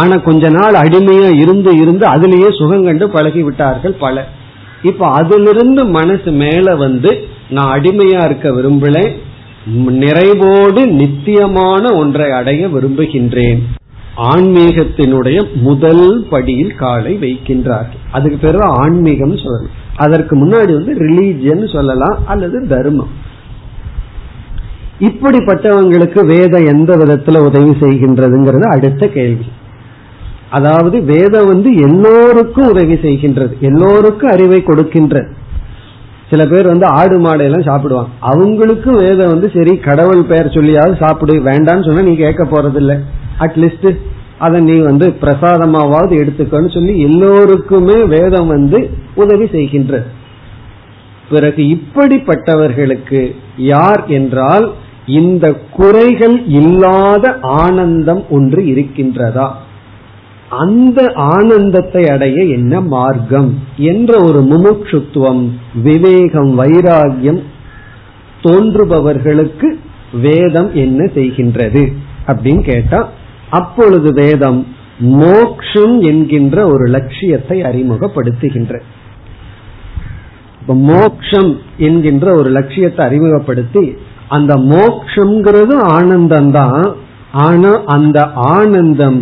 ஆனா கொஞ்ச நாள் அடிமையா இருந்து இருந்து அதுலேயே சுகம் கண்டு பழகி விட்டார்கள் பல. இப்ப அதிலிருந்து மனசு மேல வந்து நான் அடிமையா இருக்க விரும்பல, நிறைவோடு நித்தியமான ஒன்றை அடைய விரும்புகின்றேன். ஆன்மீகத்தினுடைய முதல் படியில் காலை வைக்கின்றார்கள். அதுக்கு பேர் தான் ஆன்மீகம் சொல்லணும். அதற்கு முன்னாடி வந்து ரிலீஜியன் சொல்லலாம் அல்லது தர்மம். இப்படிப்பட்டவங்களுக்கு வேதம் எந்த விதத்துல உதவி செய்கின்றதுங்கிறது அடுத்த கேள்வி. அதாவது வேதம் வந்து எல்லோருக்கும் உதவி செய்கின்றது, எல்லோருக்கும் அறிவை கொடுக்கின்றது. சில பேர் வந்து ஆடு மாடை எல்லாம் சாப்பிடுவாங்க, அவங்களுக்கும் வேதம் வந்து சரி கடவுள் பெயர் சொல்லியாவது சாப்பிடு, வேண்டான்னு சொன்னா நீ கேட்க போறது இல்லை, அட்லீஸ்ட் அதை நீ வந்து பிரசாதமாவது எடுத்துக்கன்னு சொல்லி எல்லோருக்குமே வேதம் வந்து உதவி செய்கின்றது. பிறகு இப்படிப்பட்டவர்களுக்கு யார் என்றால் இந்த குறைகள் இல்லாத ஆனந்தம் ஒன்று இருக்கின்றதா, அந்த ஆனந்தத்தை அடைய என்ன மார்க்கம் என்ற ஒரு முமுட்சுத்துவம், விவேகம், வைராகியம் தோன்றுபவர்களுக்கு வேதம் என்ன செய்கின்றது அப்படின்னு கேட்டா, அப்பொழுது வேதம் மோக்ஷம் என்கின்ற ஒரு லட்சியத்தை அறிமுகப்படுத்துகின்ற. இப்ப மோக்ஷம் என்கின்ற ஒரு லட்சியத்தை அறிமுகப்படுத்தி அந்த மோக்ஷம்ங்கிறது ஆனந்தம்தான். ஆனா அந்த ஆனந்தம்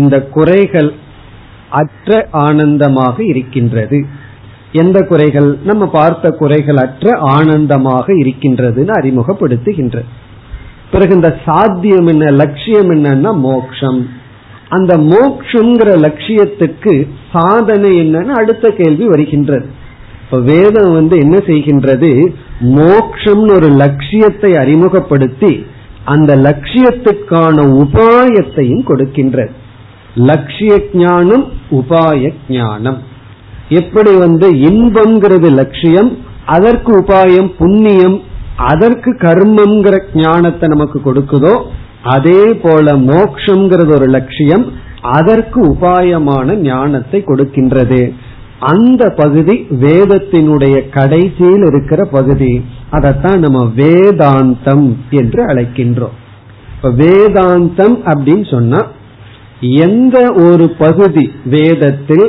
இந்த குறைகள் அற்ற ஆனந்தமாக இருக்கின்றது. எந்த குறைகள்? நம்ம பார்த்த குறைகள் அற்ற ஆனந்தமாக இருக்கின்றதுன்னு அறிமுகப்படுத்துகின்ற. பிறகு இந்த சாத்தியம் என்ன, லட்சியம் என்னன்னா மோக்ஷம். அந்த மோக்ஷங்கிற லட்சியத்துக்கு சாதனை என்னன்னு அடுத்த கேள்வி வருகின்றது. இப்ப வேதம் வந்து என்ன செய்கின்றது, மோக்ஷம்னு ஒரு லட்சியத்தை அறிமுகப்படுத்தி அந்த லட்சியத்துக்கான உபாயத்தையும் கொடுக்கின்றது. லட்சிய ஞானம், உபாய ஞானம். எப்படி வந்து இன்பம்ங்கிறது லட்சியம், அதற்கு உபாயம் புண்ணியம், அதற்கு கர்மம்ங்கிற ஞானத்தை நமக்கு கொடுக்குதோ, அதே போல மோக்ஷங்கிறது ஒரு லட்சியம், அதற்கு உபாயமான ஞானத்தை கொடுக்கின்றது. அந்த பகுதி வேதத்தினுடைய கடைசியில் இருக்கிற பகுதி. அதைத்தான் நம்ம வேதாந்தம் என்று அழைக்கின்றோம். வேதாந்தம் அப்படின்னு சொன்னா எந்த ஒரு பகுதி வேதத்தில்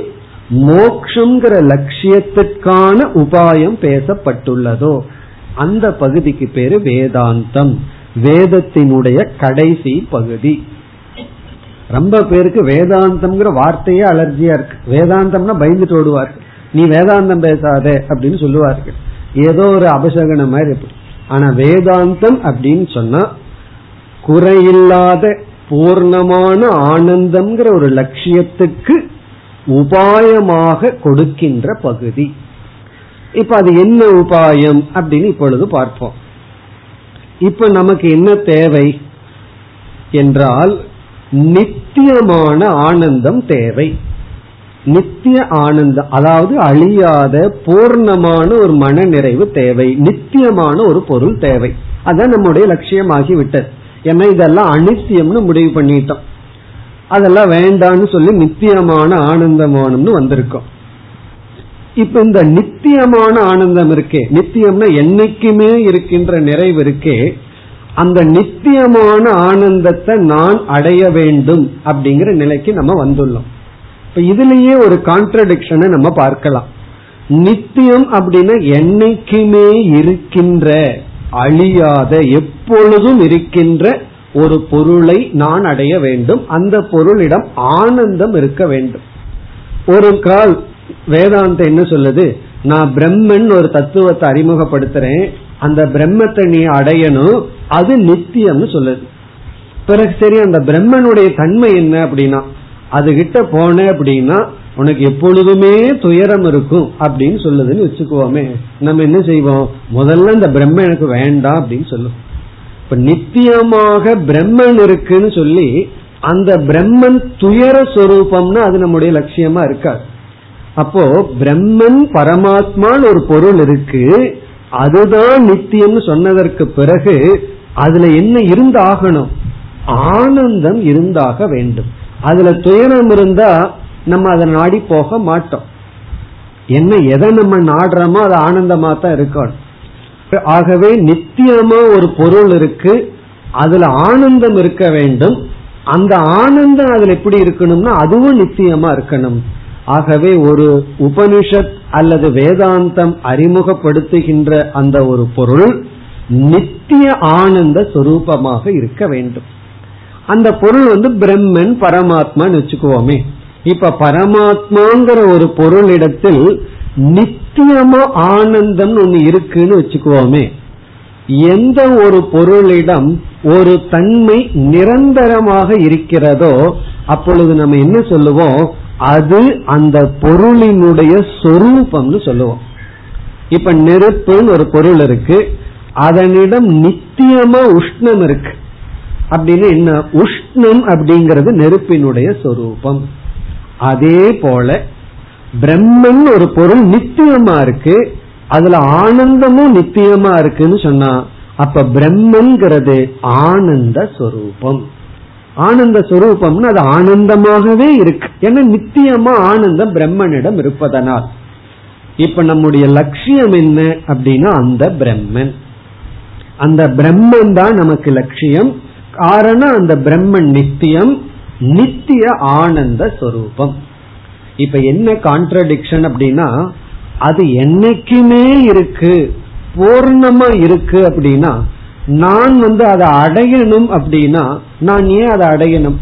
மோக்ஷங்கிற லட்சியத்திற்கான உபாயம் பேசப்பட்டுள்ளதோ அந்த பகுதிக்கு பேரு வேதாந்தம், வேதத்தினுடைய கடைசி பகுதி. ரொம்ப பேருக்கு வேதாந்தம்ங்கிற வார்த்தையே அலர்ஜியா இருக்கு. வேதாந்தம்னா பயந்துட்டு ஓடுவார்கள், நீ வேதாந்தம் பேசாத அப்படின்னு சொல்லுவார்கள், ஏதோ ஒரு அபசகன மாதிரி இருக்கு. ஆனா வேதாந்தம் அப்படின்னு சொன்னா குறையில்லாத பூர்ணமான ஆனந்தம்ங்கிற ஒரு லட்சியத்துக்கு உபாயமாக கொடுக்கின்ற பகுதி. இப்ப அது என்ன உபாயம் அப்படின்னு இப்பொழுது பார்ப்போம். இப்ப நமக்கு என்ன தேவை என்றால் நித்தியமான ஆனந்தம் தேவை. நித்திய ஆனந்தம், அதாவது அழியாத பூர்ணமான ஒரு மன நிறைவு தேவை, நித்தியமான ஒரு பொருள் தேவை. அதான் நம்முடைய லட்சியமாகி விட்டது. ஏன்னா இதெல்லாம் அனித்தியம்னு முடிவு பண்ணிட்டோம், அதெல்லாம் வேண்டான்னு சொல்லி நித்தியமான ஆனந்தமானம்னு வந்திருக்கோம். இப்ப இந்த நித்தியமான ஆனந்தம் இருக்கே, நித்தியம்னா என்னைக்குமே இருக்கின்ற நிறைவு இருக்கே, அந்த நித்தியமான ஆனந்தத்தை நான் அடைய வேண்டும் அப்படிங்கிற நிலைக்கு நம்ம வந்துள்ளோம். இப்ப இதுலயே ஒரு கான்ட்ரடிக்ஷனை நம்ம பார்க்கலாம். நித்தியம் அப்படின்னா என்னைக்குமே இருக்கின்ற, அழியாத, எப்பொழுதும் இருக்கின்ற ஒரு பொருளை நான் அடைய வேண்டும், அந்த பொருளிடம் ஆனந்தம் இருக்க வேண்டும். ஒரு கால் வேதாந்தம் என்ன சொல்லுது, நான் பிரம்மன் ஒரு தத்துவத்தை அறிமுகப்படுத்துறேன், அந்த பிரம்மத்தை நீ அடையணும், அது நித்தியம்னு சொல்லுது. பிறகு சரி அந்த பிரம்மனுடைய தன்மை என்ன அப்படின்னா, அது கிட்ட போன அப்படின்னா உனக்கு எப்பொழுதுமே துயரம் இருக்கும் அப்படின்னு சொல்லுதுன்னு வச்சுக்குவோமே, நம்ம என்ன செய்வோம், முதல்ல இந்த பிரம்ம எனக்கு வேண்டாம் அப்படின்னு சொல்லுவோம். இப்ப நித்தியமாக பிரம்மன் இருக்குன்னு சொல்லி அந்த பிரம்மன் துயர சொரூபம்னா அது நம்முடைய லட்சியமா இருக்காது. அப்போ பிரம்மன் பரமாத்மான்னு ஒரு பொருள் இருக்கு, அதுதான் நித்தியம்னு சொன்னதற்கு பிறகு அதுல என்ன இருந்தாகணும், ஆனந்தம் இருந்தாக வேண்டும். அதுல துயரம் இருந்தா நம்ம அதை நாடி போக மாட்டோம். என்ன எதை நம்ம நாடுறோமோ அது ஆனந்தமா தான் இருக்கணும். ஆகவே நித்தியமா ஒரு பொருள் இருக்கு, அதுல ஆனந்தம் இருக்க வேண்டும். அந்த ஆனந்தம் அதுல எப்படி இருக்கணும்னா அதுவும் நிச்சயமா இருக்கணும். ஆகவே ஒரு உபனிஷத் அல்லது வேதாந்தம் அறிமுகப்படுத்துகின்ற அந்த ஒரு பொருள் நித்திய ஆனந்த சொரூபமாக இருக்க வேண்டும். அந்த பொருள் வந்து பிரம்மன் பரமாத்மான்னு வச்சுக்குவோமே. இப்ப பரமாத்மாங்கிற ஒரு பொருளிடத்தில் நித்தியமா ஆனந்தம் ஒண்ணு இருக்குன்னு வச்சுக்குவோமே. எந்த ஒரு பொருளிடம் ஒரு தன்மை நிரந்தரமாக இருக்கிறதோ அப்பொழுது நம்ம என்ன சொல்லுவோம், அது அந்த பொருளினுடைய சொரூபம்னு சொல்லுவோம். இப்ப நெருப்புன்னு ஒரு பொருள் இருக்கு, அதனிடம் நித்தியமா உஷ்ணம் இருக்கு அப்படின்னு என்ன, உஷ்ணம் அப்படிங்கிறது நெருப்பினுடைய சொரூபம். அதே போல பிரம்மன் ஒரு பொருள் நித்தியமா இருக்கு, அதுல ஆனந்தமும் நித்தியமா இருக்குன்னு சொன்னா அப்ப பிரம்மன்கிறது ஆனந்த சொரூபம். ஆனந்த சொரூபம்னு அது ஆனந்தமாகவே இருக்கு, ஏன்னா நித்தியமா ஆனந்தம் பிரம்மனிடம் இருப்பதனால். இப்ப நம்முடைய லட்சியம் என்ன அப்படின்னா அந்த பிரம்மன், அந்த பிரம்மன் தான் நமக்கு லட்சியம். காரணம் அந்த பிரம்மன் நித்தியம், நித்திய ஆனந்த சொரூபம். இப்ப என்ன கான்ட்ரடிக்ஷன் அப்படின்னா, அது என்னைக்குமே இருக்கு, பூர்ணமா இருக்கு அப்படின்னா நான் வந்து அதை அடையணும் அப்படின்னா நான் ஏன் அதை அடையணும்,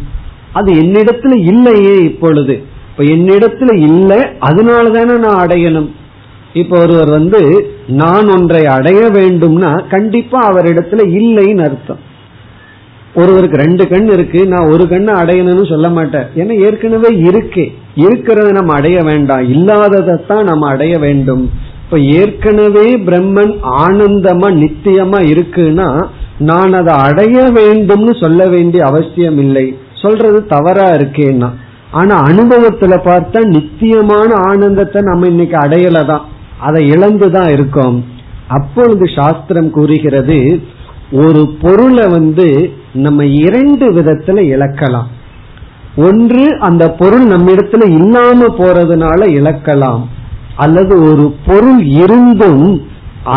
அது என்னிடத்துல இல்லையே இப்பொழுது. இப்ப என்னிடத்துல இல்லை அதனாலதானே நான் அடையணும். இப்ப ஒருவர் வந்து நான் ஒன்றை அடைய வேண்டும்னா கண்டிப்பா அவரிடத்துல இல்லைன்னு அர்த்தம். ஒருவருக்கு ரெண்டு கண் இருக்கு, நான் ஒரு கண்ணை அடையணும்னு சொல்ல மாட்டேன், ஏன்னா ஏற்கனவே இருக்கே, இருக்கிறத நம்ம அடைய வேண்டாம், இல்லாததான் நம்ம அடைய வேண்டும். இப்ப ஏற்கனவே பிரம்மன் ஆனந்தமா நித்தியமா இருக்குன்னா நான் அதை அடைய வேண்டும்னு சொல்ல வேண்டிய அவசியம் இல்லை, சொல்றது தவறா இருக்கேன்னா. ஆனா அனுபவத்துல பார்த்தா நித்தியமான ஆனந்தத்தை நம்ம இன்னைக்கு அடையலதான், அதை இழந்துதான் இருக்கோம். அப்பொழுது சாஸ்திரம் கூறுகிறது ஒரு பொருளை வந்து நம்ம இரண்டு விதத்துல இழக்கலாம். ஒன்று அந்த பொருள் நம்மிடத்துல இல்லாம போறதுனால இழக்கலாம், அல்லது ஒரு பொருள் இருந்தும்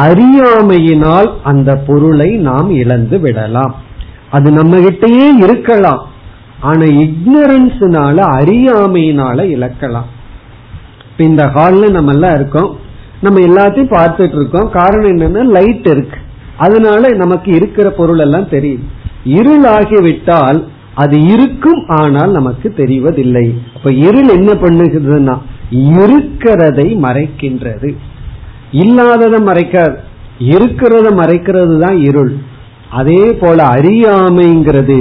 அறியாமையினால் அந்த பொருளை நாம் இழந்து விடலாம். அது நம்ம கிட்டயே இருக்கலாம், ஆனா இக்னரன்ஸ்னால அறியாமையினால இழக்கலாம். இப்ப இந்த ஹால்ல நம்ம எல்லாம் இருக்கோம், நம்ம எல்லாத்தையும் பார்த்துட்டு இருக்கோம். காரணம் என்னன்னா லைட் இருக்கு, அதனால நமக்கு இருக்கிற பொருள் எல்லாம் தெரியும். இருளாகிவிட்டால் அது இருக்கும், ஆனால் நமக்கு தெரிவதில்லை. அப்ப இருள் என்ன பண்ணுகிறதுனா இருக்கிறதை மறைக்கின்றது, இல்லாததை மறைக்காது, இருக்கிறத மறைக்கிறது தான் இருள். அதே போல அறியாமைங்கிறது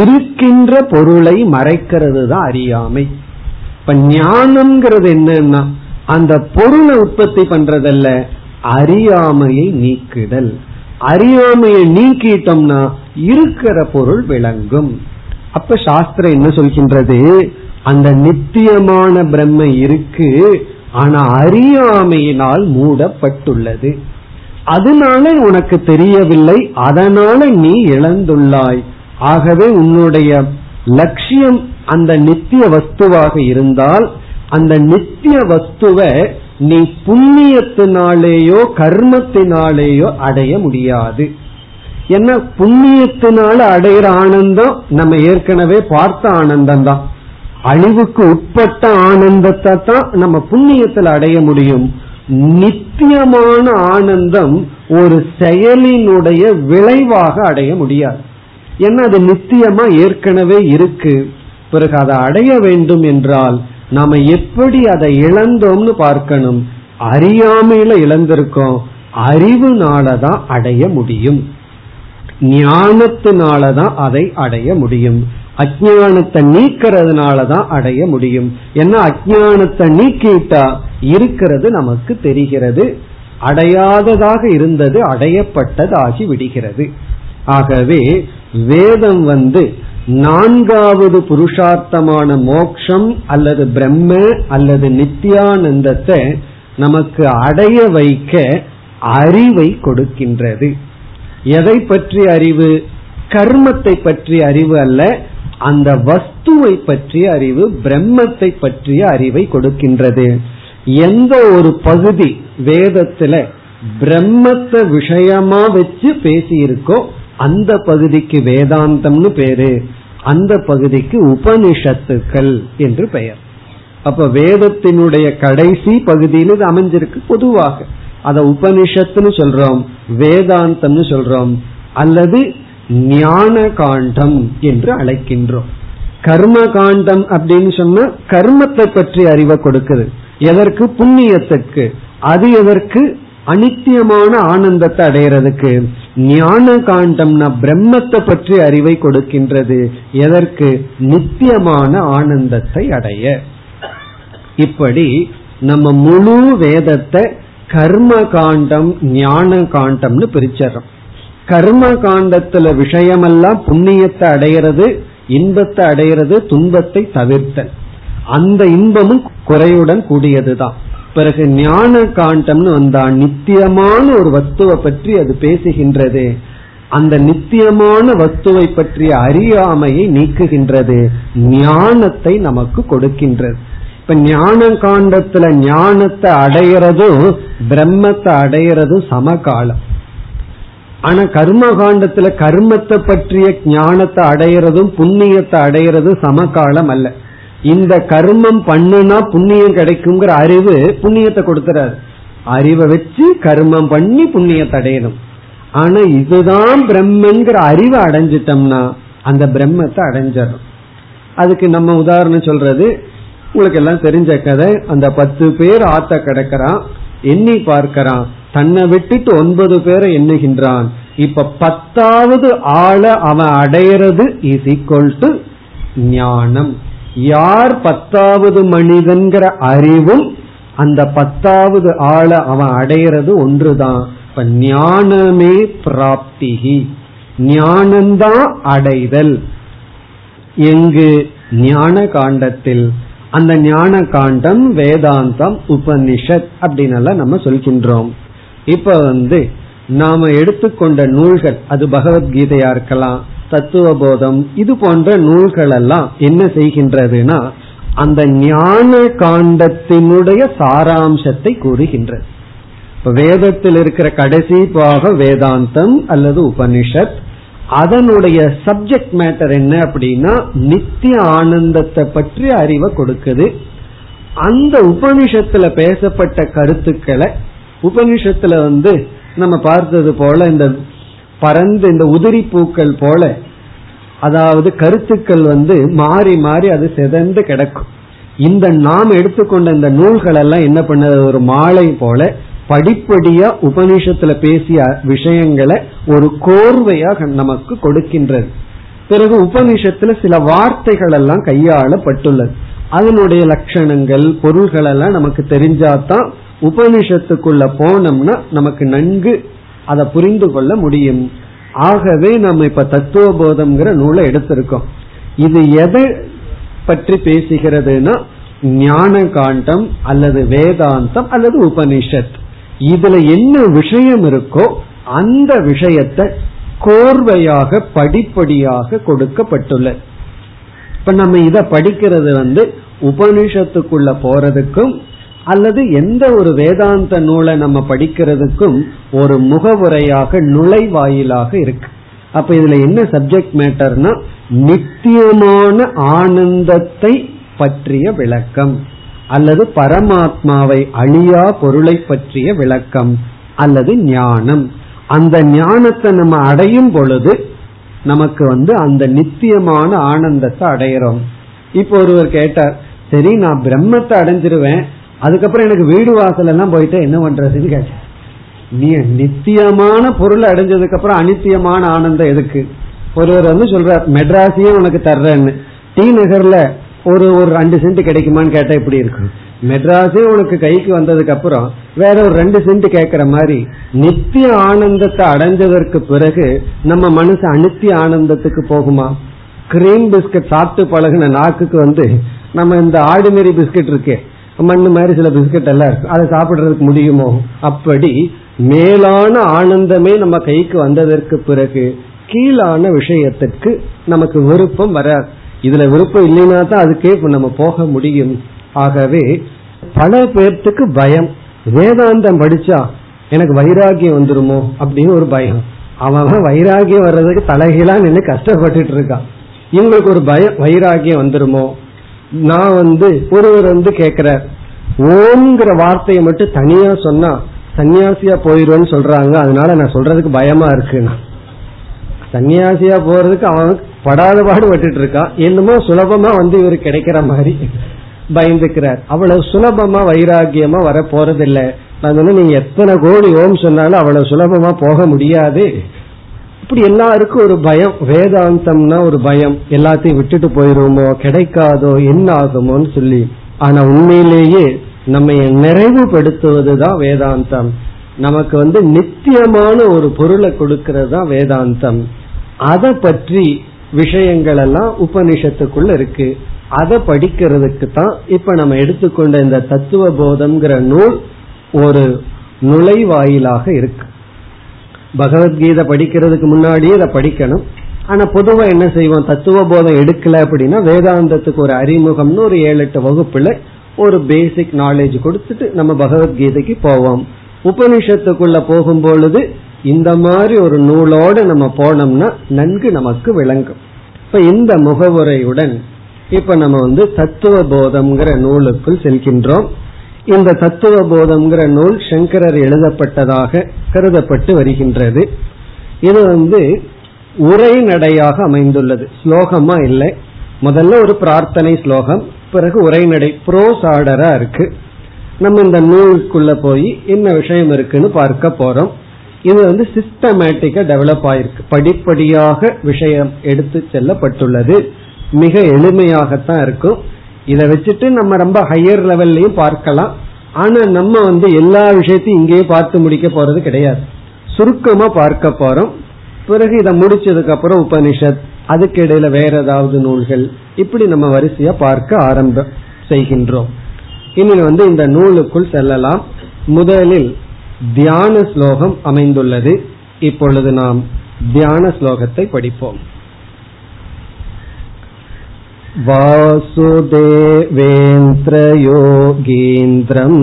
இருக்கின்ற பொருளை மறைக்கிறது தான் அறியாமை. இப்ப ஞானம்ங்கிறது என்னன்னா அந்த பொருளை உற்பத்தி பண்றதல்ல, அறியாமையை நீக்குதல். அறியாமையை நீக்கிட்டோம்னா இருக்கிற பொருள் விளங்கும். அப்ப சாஸ்திரம் என்ன சொல்கின்றது, அந்த நித்தியமான பிரம்ம இருக்கு, ஆனா அறியாமையினால் மூடப்பட்டுள்ளது, அதனால உனக்கு தெரியவில்லை, அதனால நீ இழந்துள்ளாய். ஆகவே உன்னுடைய லட்சியம் அந்த நித்திய வஸ்துவாக இருந்தால் அந்த நித்திய வஸ்துவை நீ புண்ணியத்தினாலேயோ கர்மத்தினாலேயோ அடைய முடியாது. ஏன்னா புண்ணியத்தினால அடையிற ஆனந்தம் நம்ம ஏற்கனவே பார்த்த ஆனந்தம் தான், அழிவுக்கு உட்பட்ட ஆனந்தத்தை தான் நம்ம புண்ணியத்தில் அடைய முடியும். நித்தியமான ஆனந்தம் ஒரு செயலினுடைய விளைவாக அடைய முடியாது, ஏன்னா அது நித்தியமா ஏற்கனவே இருக்கு. பிறகு அதை அடைய வேண்டும் என்றால் நாம எப்படி அதை இழந்தோம்னு பார்க்கணும். அறியாமையில இழந்திருக்கோம், அறிவுனாலதான் அடைய முடியும், ஞானத்தினாலதான் அதை அடைய முடியும். அஜ்ஞானத்தை நீக்கிறதுனாலதான் அடைய முடியும், ஏன்னா அஜ்ஞானத்தை நீக்கிட்டா இருக்கிறது நமக்கு தெரிகிறது, அடையாததாக இருந்தது அடையப்பட்டதாகி விடுகிறது. ஆகவே வேதம் வந்து நான்காவது புருஷார்த்தமான மோக்ஷம் அல்லது பிரம்ம அல்லது நித்தியானந்தத்தை நமக்கு அடைய வைக்க அறிவை கொடுக்கின்றது. எதை பற்றிய அறிவு, கர்மத்தை பற்றிய அறிவு அல்ல, அந்த வஸ்துவை பற்றிய அறிவு, பிரம்மத்தை பற்றிய அறிவை கொடுக்கின்றது. எந்த ஒரு பகுதி வேதத்துல பிரம்மத்தை விஷயமா வச்சு பேசியிருக்கோ அந்த பகுதிக்கு வேதாந்தம்னு பேரு, அந்த பகுதிக்கு உபனிஷத்துக்கள் என்று பெயர். அப்ப வேதத்தினுடைய கடைசி பகுதியில் இது அமைஞ்சிருக்கு. பொதுவாக அத உபனிஷத்துன்னு சொல்றோம், வேதாந்தம்னு சொல்றோம், அல்லது ஞான காண்டம் என்று அழைக்கின்றோம். கர்ம காண்டம் அப்படின்னு சொன்னா கர்மத்தை பற்றி அறிவை கொடுக்குது. எதற்கு? புண்ணியத்துக்கு. அது எதற்கு? அனித்தியமான ஆனந்தத்தை அடையிறதுக்கு. ஞான காண்டம்னா பிரம்மத்தை பற்றி அறிவை கொடுக்கின்றது. எதற்கு? நித்தியமான ஆனந்தத்தை அடைய. இப்படி நம்ம முழு வேதத்தை கர்ம காண்டம் ஞான காண்டம்னு பிரிச்சறோம். கர்ம காண்டத்துல விஷயமெல்லாம் புண்ணியத்தை அடையிறது, இன்பத்தை அடையிறது, துன்பத்தை தவிர்த்தல். அந்த இன்பமும் குறையுடன் கூடியதுதான். பிறகு ஞான காண்டம்னு வந்தா நித்தியமான ஒரு வஸ்துவை பற்றி அது பேசுகின்றது. அந்த நித்தியமான வஸ்துவை பற்றிய அறியாமையை நீக்குகின்றது, ஞானத்தை நமக்கு கொடுக்கின்றது. இப்ப ஞான காண்டத்துல ஞானத்தை அடையிறதும் பிரம்மத்தை அடையிறதும் சமகாலம். ஆனா கர்ம காண்டத்துல கர்மத்தை பற்றிய ஞானத்தை அடையிறதும் புண்ணியத்தை அடையிறதும் சமகாலம் அல்ல. இந்த கர்மம் பண்ணுனா புண்ணியம் கிடைக்குங்கிற அறிவு புண்ணியத்தை கொடுத்துறாரு. அறிவை வச்சு கர்மம் பண்ணி புண்ணியத்தை அடையணும். ஆனா இதுதான் பிரம்மங்கிற அறிவை அடைஞ்சிட்டோம்னா அந்த பிரம்மத்தை அடைஞ்சிடும். அதுக்கு நம்ம உதாரணம் சொல்றது உங்களுக்கு எல்லாம் தெரிஞ்ச கதை. அந்த பத்து பேர் ஆத்த கிடக்கிறான், எண்ணி பார்க்கிறான், தன்னை விட்டுட்டு ஒன்பது பேரை எண்ணுகின்றான். இப்ப பத்தாவது ஆளை அவன் அடையிறது இஸ் ஈக்வல் டு ஞானம். யார் பத்தாவது மனிதன்கிற அறிவும் அந்த பத்தாவது ஆளை அவன் அடையிறது ஒன்றுதான். இப்ப ஞானமே பிராப்திகி, ஞானம்தான் அடைதல். எங்கு? ஞான காண்டத்தில். அந்த ஞான காண்டம் வேதாந்தம் உபனிஷத் அப்படின்னு நம்ம சொல்கின்றோம். இப்ப வந்து நாம எடுத்துக்கொண்ட நூல்கள், அது பகவத்கீதையா இருக்கலாம், தத்துவபோதம், இது போன்ற நூல்கள் எல்லாம் என்ன செய்கின்றதுன்னா அந்த ஞான காண்டத்தினுடைய சாராம்சத்தை கூறுகின்றது. இப்ப வேதத்தில் இருக்கிற கடைசி பாகம் வேதாந்தம் அல்லது உபனிஷத். அதனுடைய சப்ஜெக்ட் மேட்டர் என்ன அப்படின்னா நித்திய ஆனந்தத்தை பற்றி அறிவை கொடுக்குது. அந்த உபனிஷத்துல பேசப்பட்ட கருத்துக்களை, உபனிஷத்துல வந்து நம்ம பார்த்தது போல இந்த பறந்து இந்த உதிரி பூக்கள் போல, அதாவது கருத்துக்கள் வந்து மாறி மாறி அது சிதந்து கிடக்கும். இந்த நாம் எடுத்துக்கொண்ட இந்த நூல்கள் எல்லாம் என்ன பண்ணது, ஒரு மாலை போல படிப்படியா உபனிஷத்துல பேசிய விஷயங்களை ஒரு கோர்வையாக நமக்கு கொடுக்கின்றது. பிறகு உபனிஷத்துல சில வார்த்தைகள் எல்லாம் கையாளப்பட்டுள்ளது. அதனுடைய லட்சணங்கள், பொருள்கள் எல்லாம் நமக்கு தெரிஞ்சாதான் உபனிஷத்துக்குள்ள போனோம்னா நமக்கு நன்கு அதை புரிந்து கொள்ள முடியும். ஆகவே நம்ம இப்ப தத்துவபோதம்ங்கிற நூலை எடுத்திருக்கோம். இது எதை பற்றி பேசுகிறதுனா ஞான காண்டம் அல்லது வேதாந்தம் அல்லது உபனிஷத். இதுல என்ன விஷயம் இருக்கோ அந்த விஷயத்தை கோர்வையாக படிப்படியாக கொடுக்கப்பட்டுள்ளது. இப்ப நம்ம இத படிக்கிறது வந்து உபனிஷத்துக்குள்ள போறதுக்கும் அல்லது எந்த ஒரு வேதாந்த நூலை நம்ம படிக்கிறதுக்கும் ஒரு முகவுரையாக, நுழைவாயிலாக இருக்கு. அப்ப இதுல என்ன சப்ஜெக்ட் மேட்டர்னா நித்தியமான ஆனந்தத்தை பற்றிய விளக்கம், அல்லது பரமாத்மாவை அழியா பொருளை பற்றிய விளக்கம், அல்லது ஞானம். அந்த ஞானத்தை நம்ம அடையும் பொழுது நமக்கு வந்து அந்த நித்தியமான ஆனந்தத்தை அடையிறோம். இப்போ ஒருவர் கேட்டார், சரி நான் பிரம்மத்தை அடைஞ்சிருவேன், அதுக்கப்புறம் எனக்கு வீடு வாசல் எல்லாம் போயிட்டு என்ன பண்றதுன்னு கேட்டேன். நீ நித்தியமான பொருளை அடைஞ்சதுக்கு அப்புறம் அனித்தியமான ஆனந்தம் எதுக்கு? ஒருவர் வந்து சொல்றார், மெட்ராஸையே உனக்கு தர்றேன்னு. டி நகர்ல ஒரு ஒரு ரெண்டு சென்ட் கிடைக்குமான்னு கேட்டா இப்படி இருக்கும். மெட்ராஸே உனக்கு கைக்கு வந்ததுக்கு அப்புறம் வேற ஒரு ரெண்டு சென்ட் கேட்கற மாதிரி நித்திய ஆனந்தத்தை அடைஞ்சதற்கு பிறகு நம்ம மனசு அனித்திய ஆனந்தத்துக்கு போகுமா? கிரீம் பிஸ்கட் சாப்பிட்டு பழகின நாக்குக்கு வந்து நம்ம இந்த ஆர்டினரி பிஸ்கட் இருக்கே, மண்ணு மாதிரி சில பிஸ்கட் எல்லாம் இருக்கு, அதை சாப்பிடுறதுக்கு முடியுமோ? அப்படி மேலான ஆனந்தமே நம்ம கைக்கு வந்ததற்கு பிறகு கீழான விஷயத்திற்கு நமக்கு விருப்பம் வராது. இதுல விருப்பம் இல்லைன்னா தான் அதுக்கே நம்ம போக முடியும். ஆகவே பல பேர்த்துக்கு பயம், வேதாந்தம் படிச்சா எனக்கு வைராகியம் வந்துருமோ அப்படின்னு ஒரு பயம். அவன் வைராகியம் வர்றதுக்கு தலைகீழா நின்று கஷ்டப்பட்டுட்டு இருக்கான். இவங்களுக்கு ஒரு பயம், வைராகியம் வந்துருமோ. நான் வந்து ஒருவர் வந்து கேட்கிறார், ஓம்ங்கிற வார்த்தையை மட்டும் தனியா சொன்னா சன்னியாசியா போயிருவேன்னு சொல்றாங்க, அதனால நான் சொல்றதுக்கு பயமா இருக்குன்னா. சன்னியாசியா போறதுக்கு அவன் படாத பாடு விட்டுட்டு இருக்கான், என்னமோ சுலபமா வந்து இவரு கிடைக்கிற மாதிரி பயந்துக்கிறார். அவ்வளவு சுலபமா வைராகியமா வர போறதில்லை. நான் சொன்ன, நீங்க எத்தனை கோடி ஓம் சொன்னாலும் அவ்வளவு சுலபமா போக முடியாது. இப்படி எல்லாருக்கும் ஒரு பயம், வேதாந்தம்னா ஒரு பயம், எல்லாத்தையும் விட்டுட்டு போயிருவோமோ, கிடைக்காதோ, என்ன ஆகுமோன்னு சொல்லி. ஆனா உண்மையிலேயே நம்ம நிறைவுபடுத்துவதுதான் வேதாந்தம். நமக்கு வந்து நித்தியமான ஒரு பொருளை கொடுக்கறது தான் வேதாந்தம். அதை பற்றி விஷயங்கள் எல்லாம் உபனிஷத்துக்குள்ள இருக்கு. அதை படிக்கிறதுக்கு தான் இப்ப நம்ம எடுத்துக்கொண்ட இந்த தத்துவ போதம்ங்கிற நூல் ஒரு நுழைவாயிலாக இருக்கு. பகவத்கீதை படிக்கிறதுக்கு முன்னாடியே அதை படிக்கணும். ஆனா பொதுவா என்ன செய்வோம், தத்துவ போதம் எடுக்கல அப்படின்னா வேதாந்தத்துக்கு ஒரு அறிமுகம்னு ஒரு ஏழு எட்டு வகுப்புல ஒரு பேசிக் நாலேஜ் கொடுத்துட்டு நம்ம பகவத்கீதைக்கு போவோம். உபனிஷத்துக்குள்ள போகும்பொழுது இந்த மாதிரி ஒரு நூலோடு நம்ம போனோம்னா நன்கு நமக்கு விளங்கும். இப்ப இந்த முகவுரையுடன் இப்ப நம்ம வந்து தத்துவ போதம்ங்கிற நூலுக்குள் செல்கின்றோம். இந்த தத்துவ போதம்ங்கிற நூல் சங்கரர் எழுதப்பட்டதாக கருதப்பட்டு வருகின்றது. இது வந்து உரைநடையாக அமைந்துள்ளது, ஸ்லோகமா இல்லை. முதல்ல ஒரு பிரார்த்தனை ஸ்லோகம், பிறகு உரைநடை, ப்ரோஸ் ஆர்டரா இருக்கு. நம்ம இந்த நூலுக்குள்ள போய் என்ன விஷயம் இருக்குன்னு பார்க்க போறோம். இது வந்து சிஸ்டமேட்டிக்கா டெவலப் ஆயிருக்கு, படிப்படியாக விஷயம் எடுத்து செல்லப்பட்டுள்ளது. மிக எளிமையாகத்தான் இருக்கும். இதை வச்சுட்டு நம்ம ரொம்ப ஹையர் லெவல்லையும் பார்க்கலாம். ஆனா நம்ம வந்து எல்லா விஷயத்தையும் இங்கேயே பார்த்து முடிக்க போறது கிடையாது, சுருக்கமா பார்க்க போறோம். பிறகு இதை முடிச்சதுக்கு அப்புறம் உபனிஷத், அதுக்கு இடையில வேற ஏதாவது நூல்கள், இப்படி நம்ம வரிசையா பார்க்க ஆரம்ப செய்கின்றோம். இனி வந்து இந்த நூலுக்குள் செல்லலாம். முதலில் தியான ஸ்லோகம் அமைந்துள்ளது. இப்பொழுது நாம் தியான ஸ்லோகத்தை படிப்போம். வாசுதேவேந்திர யோகீந்திரம்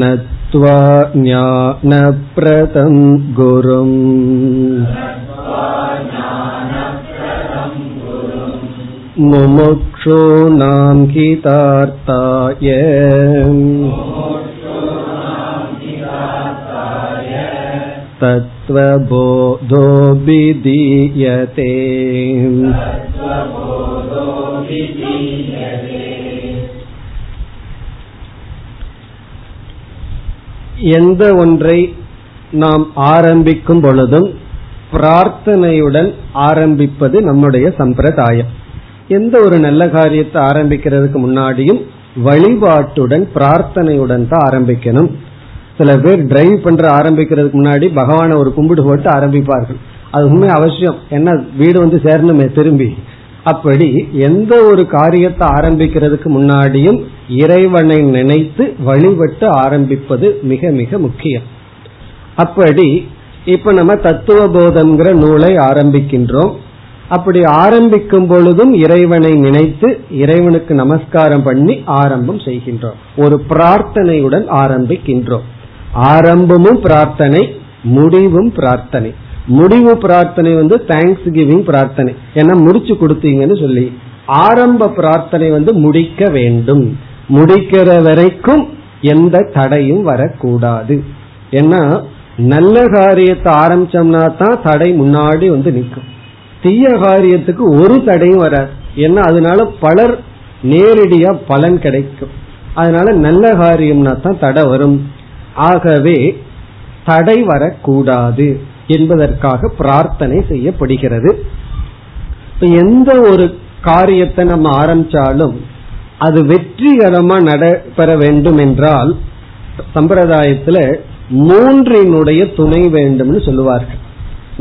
நத்வா ஞானப்ரதம் குரும் முமுக்ஷூனாம் ஹிதார்த்தாய தத்வ போதோபிதீயதே. எந்த ஒன்றை நாம் ஆரம்பிக்கும் பொழுதும் பிரார்த்தனையுடன் ஆரம்பிப்பது நம்முடைய சம்பிரதாயம். எந்த ஒரு நல்ல காரியத்தை ஆரம்பிக்கிறதுக்கு முன்னாடியும் வழிபாட்டுடன் பிரார்த்தனையுடன் தான் ஆரம்பிக்கணும். சில பேர் டிரைவ் பண்ற ஆரம்பிக்கிறதுக்கு முன்னாடி பகவானை ஒரு கும்பிடு போட்டு ஆரம்பிப்பார்கள். அது உண்மை அவசியம், என்ன வீடு வந்து சேரணுமே திரும்பி. அப்படி எந்த ஒரு காரியத்தை ஆரம்பிக்கிறதுக்கு முன்னாடியும் இறைவனை நினைத்து வழிபட்டு ஆரம்பிப்பது மிக மிக முக்கியம். அப்படி இப்ப நம்ம தத்துவ போதம்ங்கிற நூலை ஆரம்பிக்கின்றோம். அப்படி ஆரம்பிக்கும் பொழுதும் இறைவனை நினைத்து இறைவனுக்கு நமஸ்காரம் பண்ணி ஆரம்பம் செய்கின்றோம். ஒரு பிரார்த்தனையுடன் ஆரம்பிக்கின்றோம். ஆரம்பமும் பிரார்த்தனை, முடிவும் பிரார்த்தனை. முடிவு பிரார்த்தனை வந்து தேங்க்ஸ் கிவிங் பிரார்த்தனை, ஏன்னா முடிச்சு கொடுத்தீங்கன்னு சொல்லி. ஆரம்ப பிரார்த்தனை வந்து முடிக்க வேண்டும், முடிக்கிற வரைக்கும் எந்த தடையும் வரக்கூடாது. ஏன்னா நல்ல காரியத்தை ஆரம்பிச்சோம்னா தான் தடை முன்னாடி வந்து நிற்கும். தீய காரியத்துக்கு ஒரு தடையும் வராது, ஏன்னா அதனால பலர் நேரடியா பலன் கிடைக்கும். அதனால நல்ல காரியம்னா தான் தடை வரும். ஆகவே தடை வரக்கூடாது என்பதற்காக பிரார்த்தனை செய்யப்படுகிறது. எந்த ஒரு காரியத்தை நம்ம ஆரம்பிச்சாலும் அது வெற்றிகரமா நடைபெற வேண்டும் என்றால் சம்பிரதாயத்துல மூன்றினுடைய துணை வேண்டும்னு சொல்லுவார்கள்.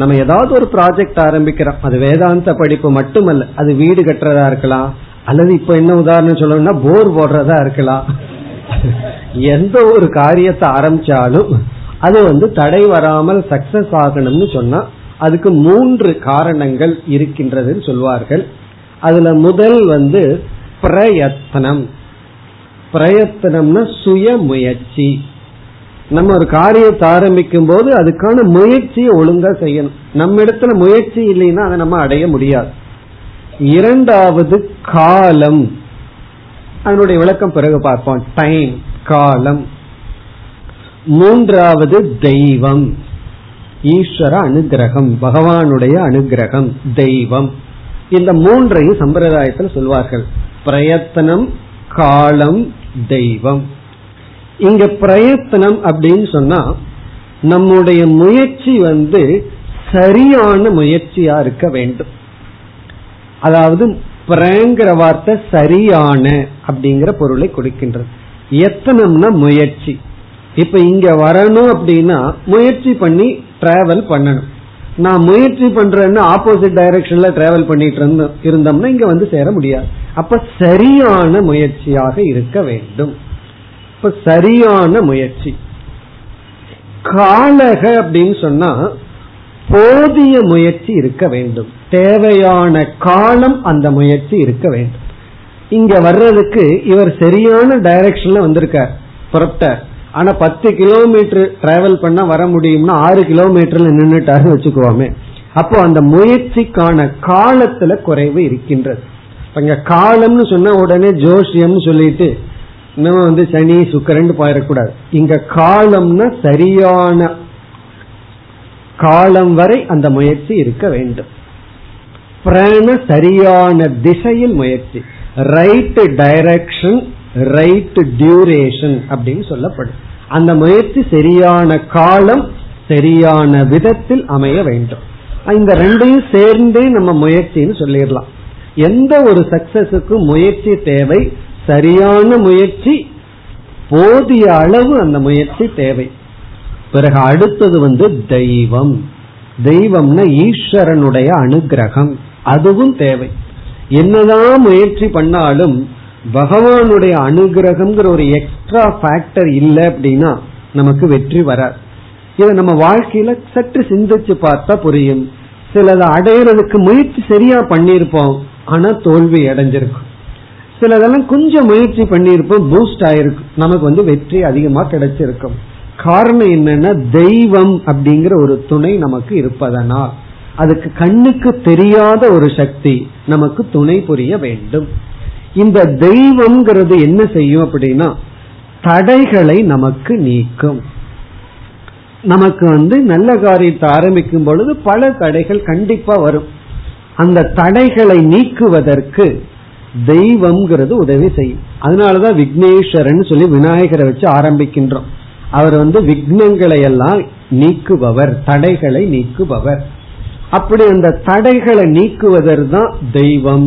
நம்ம ஏதாவது ஒரு ப்ராஜெக்ட் ஆரம்பிக்கிறோம், அது வேதாந்த படிப்பு மட்டுமல்ல, அது வீடு கட்டுறதா இருக்கலாம், அல்லது இப்ப என்ன உதாரணம் சொல்லணும்னா போர் போடுறதா இருக்கலாம். எந்த ஒரு காரியத்தை ஆரம்பிச்சாலும் அது வந்து தடை வராமல் சக்சஸ் ஆகணும்னு சொன்னா அதுக்கு மூன்று காரணங்கள் இருக்கின்றதுன்னு சொல்வார்கள். அதுல முதல் வந்து பிரயத்தனம். பிரயத்தனம்னா சுய முயற்சி. நம்ம ஒரு காரியத்தை ஆரம்பிக்கும் போது அதுக்கான முயற்சியை ஒழுங்கா செய்யணும். நம்ம இடத்துல முயற்சி இல்லைன்னா அதை நம்ம அடைய முடியாது. இரண்டாவது காலம், அதனுடைய விளக்கம் பிறகு பார்ப்போம். டைம், காலம். மூன்றாவது தெய்வம், ஈஸ்வர அனுகிரகம், பகவானுடைய அனுகிரகம், தெய்வம். இந்த மூன்றையும் சம்பிரதாயத்தில் சொல்வார்கள். பிரயத்தனம், காலம், தெய்வம். இங்க பிரயத்தனம் அப்படின்னு சொன்னா நம்முடைய முயற்சி வந்து சரியான முயற்சியா இருக்க வேண்டும். அதாவது பிரங்கிற வார்த்தை சரியான அப்படிங்கிற பொருளை கொடுக்கின்றது. எத்தனம்னா முயற்சி. இப்ப இங்க வரணும் அப்படின்னா முயற்சி பண்ணி டிராவல் பண்ணணும். நான் முயற்சி பண்றேன்னு ஆப்போசிட் டைரக்ஷன்ல டிராவல் பண்ணிட்டு இருந்தோம்னா இங்க வந்து சேர முடியாது. அப்ப சரியான முயற்சியாக இருக்க வேண்டும். இப்ப சரியான முயற்சி. காலக அப்படின்னு சொன்னா போதிய முயற்சி இருக்க வேண்டும். தேவையான காலம் அந்த முயற்சி இருக்க வேண்டும். இங்க வர்றதுக்கு இவர் சரியான டைரக்ஷன்ல வந்திருக்கார், புறப்பட்டார். ஆனா பத்து கிலோமீட்டர் டிராவல் பண்ண வர முடியும்னா ஆறு கிலோமீட்டர்ல நின்றுட்டாரு வச்சுக்குவோமே. அப்போ அந்த முயற்சிக்கான காலத்துல குறைவு இருக்கின்றது. இங்க காலம்னு சொன்ன உடனே ஜோசியம் சொல்லிட்டு நம்ம வந்து சனி சுக்கரன் போயிடக்கூடாது. இங்க காலம்னா சரியான காலம் வரை அந்த முயற்சி இருக்க வேண்டும். பிராண சரியான திசையில் முயற்சி, ரைட் டைரக்ஷன், ரைட் டியூரேஷன் அப்படின்னு சொல்லப்படும். அந்த முயற்சி சரியான காலம் சரியான விதத்தில் அமைய வேண்டும். இந்த ரெண்டையும் சேர்ந்தே நம்ம முயற்சின்னு சொல்லிடலாம். எந்த ஒரு சக்சஸுக்கு முயற்சி தேவை, சரியான முயற்சி, போதிய அளவு அந்த முயற்சி தேவை. பிறகு அடுத்தது வந்து தெய்வம். தெய்வம்னா ஈஸ்வரனுடைய அனுகிரகம், அதுவும் தேவை. என்னதான் முயற்சி பண்ணாலும் பகவானுடைய அனுகிரகம்ங்கிற ஒரு எக்ஸ்ட்ரா ஃபேக்டர் இல்லை அப்படின்னா நமக்கு வெற்றி வராது. இதை நம்ம வாழ்க்கையில சற்று சிந்திச்சு பார்த்தா புரியும். சிலதை அடையறதுக்கு முயற்சி சரியா பண்ணியிருப்போம், ஆனா தோல்வி அடைஞ்சிருக்கும். சிலதெல்லாம் கொஞ்சம் முயற்சி பண்ணியிருப்போம், பூஸ்ட் ஆயிருக்கும், நமக்கு வந்து வெற்றி அதிகமா கிடைச்சிருக்கும். காரணம் என்னன்னா தெய்வம் அப்படிங்கிற ஒரு துணை நமக்கு இருப்பதனால் அதுக்கு கண்ணுக்கு தெரியாத ஒரு சக்தி நமக்கு துணை புரிய வேண்டும். இந்த தெய்வம்ங்கிறது என்ன செய்யும் அப்படின்னா தடைகளை நமக்கு நீக்கும். நமக்கு வந்து நல்ல காரியத்தை ஆரம்பிக்கும் பொழுது பல தடைகள் கண்டிப்பா வரும். அந்த தடைகளை நீக்குவதற்கு தெய்வம்ங்கிறது உதவி செய்யும். அதனாலதான் விக்னேஸ்வரன் சொல்லி விநாயகரை வச்சு ஆரம்பிக்கின்றோம். அவர் வந்து விக்னங்களை எல்லாம் நீக்குபவர், தடைகளை நீக்குபவர். அப்படி அந்த தடைகளை நீக்குவதற்கு தான் தெய்வம்.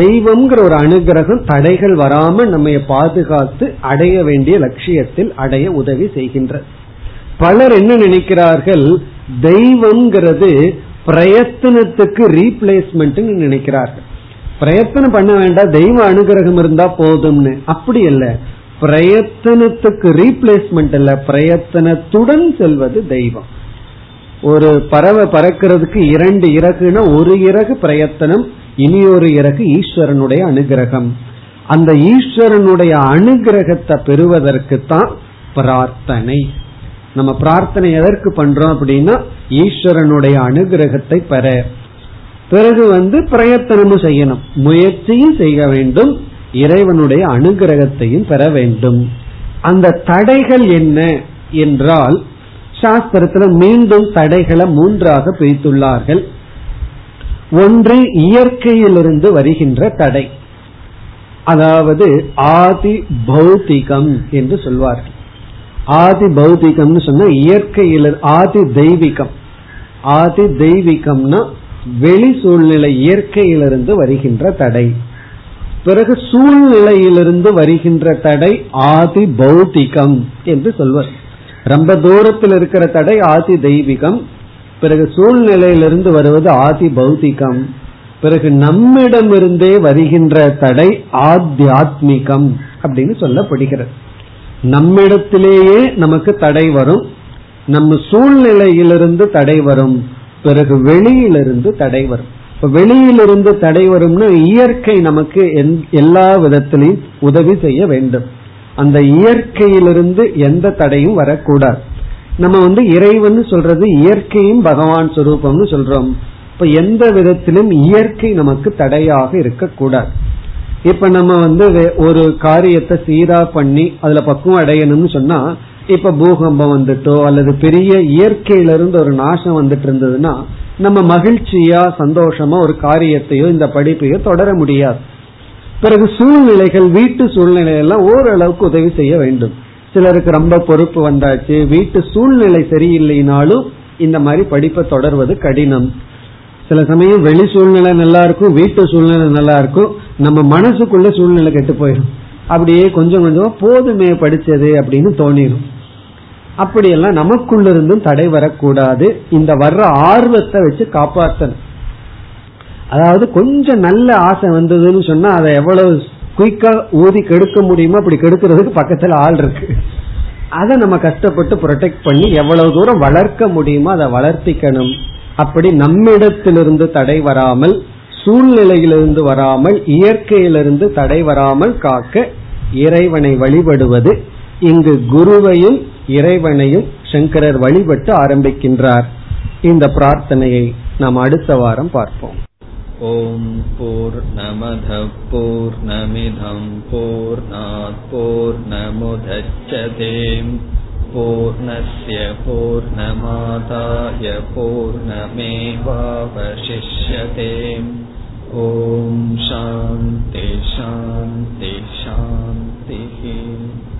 தெய்வம்ங்கிற ஒரு அனுகிரகம் தடைகள் வராம நம்ம பாதுகாத்து அடைய வேண்டிய லட்சியத்தில் அடைய உதவி செய்கின்ற. பலர் என்ன நினைக்கிறார்கள், தெய்வம்ங்கிறது பிரயத்தனத்துக்கு ரீப்ளேஸ்மெண்ட் நினைக்கிறார்கள். பிரயத்தனம் பண்ண வேண்டாம், தெய்வ அனுகிரகம் இருந்தா போதும்னு. அப்படி அல்ல, பிரயத்தனத்துக்கு ரீப்ளேஸ்மெண்ட் அல்ல, பிரயத்தனத்துடன் செல்வது தெய்வம். ஒரு பறவை பறக்கிறதுக்கு இரண்டு இறகுனா ஒரு இறகு பிரயத்தனம், இனி ஒரு இறகு ஈஸ்வரனுடைய அனுகிரகம். அந்த ஈஸ்வரனுடைய அனுகிரகத்தை பெறுவதற்கு தான் பிரார்த்தனை. நம்ம பிரார்த்தனை எதற்கு பண்றோம் அப்படின்னா ஈஸ்வரனுடைய அனுகிரகத்தை பெற. பிறகு வந்து பிரயத்தனமும் செய்யணும், முயற்சியும் செய்ய வேண்டும், இறைவனுடைய அனுகிரகத்தையும் பெற வேண்டும். அந்த தடைகள் என்ன என்றால் சாஸ்திரத்துல மீண்டும் தடைகளை மூன்றாக பிரித்துள்ளார்கள். ஒன்று இயற்கையிலிருந்து வருகின்ற தடை, அதாவது ஆதி பௌதிகம் என்று சொல்வார்கள். ஆதி பௌதிகம்னு சொன்னா இயற்கையில் ஆதி தெய்வீகம். ஆதி தெய்வீகம்னா வெளி சூழ்நிலை, இயற்கையிலிருந்து வருகின்ற தடை. பிறகு சூழ்நிலையிலிருந்து வருகின்ற தடை ஆதி பௌதிகம் என்று சொல்வர். ரொம்ப தூரத்தில் இருக்கிற தடை ஆதி தெய்வீகம், பிறகு சூழ்நிலையிலிருந்து வருவது ஆதி பௌதிகம், பிறகு நம்மிடமிருந்தே வருகின்ற தடை ஆத்தியாத்மிகம் அப்படின்னு சொல்லப்படுகிறது. நம்மிடத்திலேயே நமக்கு தடை வரும், நம்ம சூழ்நிலையிலிருந்து தடை வரும், பிறகு வெளியிலிருந்து தடை வரும். இப்ப வெளியிலிருந்து தடை வரும்னா இயற்கை நமக்கு எல்லா விதத்திலையும் உதவி செய்ய வேண்டும். அந்த இயற்கையிலிருந்து எந்த தடையும் வரக்கூடாது. நம்ம வந்து இறைவன் சொல்றது இயற்கையும் பகவான் சொரூபம்னு சொல்றோம். இப்ப எந்த விதத்திலும் இயற்கை நமக்கு தடையாக இருக்கக்கூடாது. இப்ப நம்ம வந்து ஒரு காரியத்தை சீரா பண்ணி அதுல பக்குவம் அடையணும்னு சொன்னா, இப்ப பூகம்பம் வந்துட்டோ அல்லது பெரிய இயற்கையிலிருந்து ஒரு நாசம் வந்துட்டு இருந்ததுன்னா நம்ம மகிழ்ச்சியா சந்தோஷமா ஒரு காரியத்தையோ இந்த படிப்பையோ தொடர முடியாது. பிறகு சூழ்நிலைகள், வீட்டு சூழ்நிலை எல்லாம் ஓரளவுக்கு உதவி செய்ய வேண்டும். சிலருக்கு ரொம்ப பொறுப்பு வந்தாச்சு, வீட்டு சூழ்நிலை சரியில்லைனாலும் இந்த மாதிரி படிப்பை தொடர்வது கடினம். சில சமயம் வெளி சூழ்நிலை நல்லா இருக்கும், வீட்டு சூழ்நிலை நல்லா இருக்கும், நம்ம மனசுக்குள்ள சூழ்நிலை கெட்டு போயிடும். அப்படியே கொஞ்சம் கொஞ்சமா போதுமே படிச்சது அப்படின்னு தோணிடும். அப்படியெல்லாம் நமக்குள்ள இருந்தும் தடை வரக்கூடாது. இந்த வர்ற ஆர்வத்தை வச்சு காப்பாற்றணும். அதாவது கொஞ்சம் நல்ல ஆசை வந்ததுன்னு சொன்னா அதை எவ்வளவு குயிக்கா ஊதி கெடுக்க முடியுமோ அப்படி கெடுக்கிறதுக்கு பக்கத்துல ஆள் இருக்கு. அதை நம்ம கஷ்டப்பட்டு ப்ரொடெக்ட் பண்ணி எவ்வளவு தூரம் வளர்க்க முடியுமோ அதை வளர்த்திக்கணும். அப்படி நம்மிடத்திலிருந்து தடை வராமல், சூழ்நிலையிலிருந்து வராமல், இயற்கையிலிருந்து தடை வராமல் காக்க இறைவனை வழிபடுவது. இங்கு குருவையும் இறைவனையும் சங்கரர் வழிபட்டு ஆரம்பிக்கின்றார். இந்த பிரார்த்தனையை நாம் அடுத்த வாரம் பார்ப்போம். ஓம் பூர்ணமத பூர்ணமிதம் பூர்ணாத் பூர்ணமுதச்யதே பூர்ணஸ்ய பூர்ணமாதாய பூர்ணமேவாவசிஷ்யதே. ஓம் சாந்தி சாந்தி சாந்தி.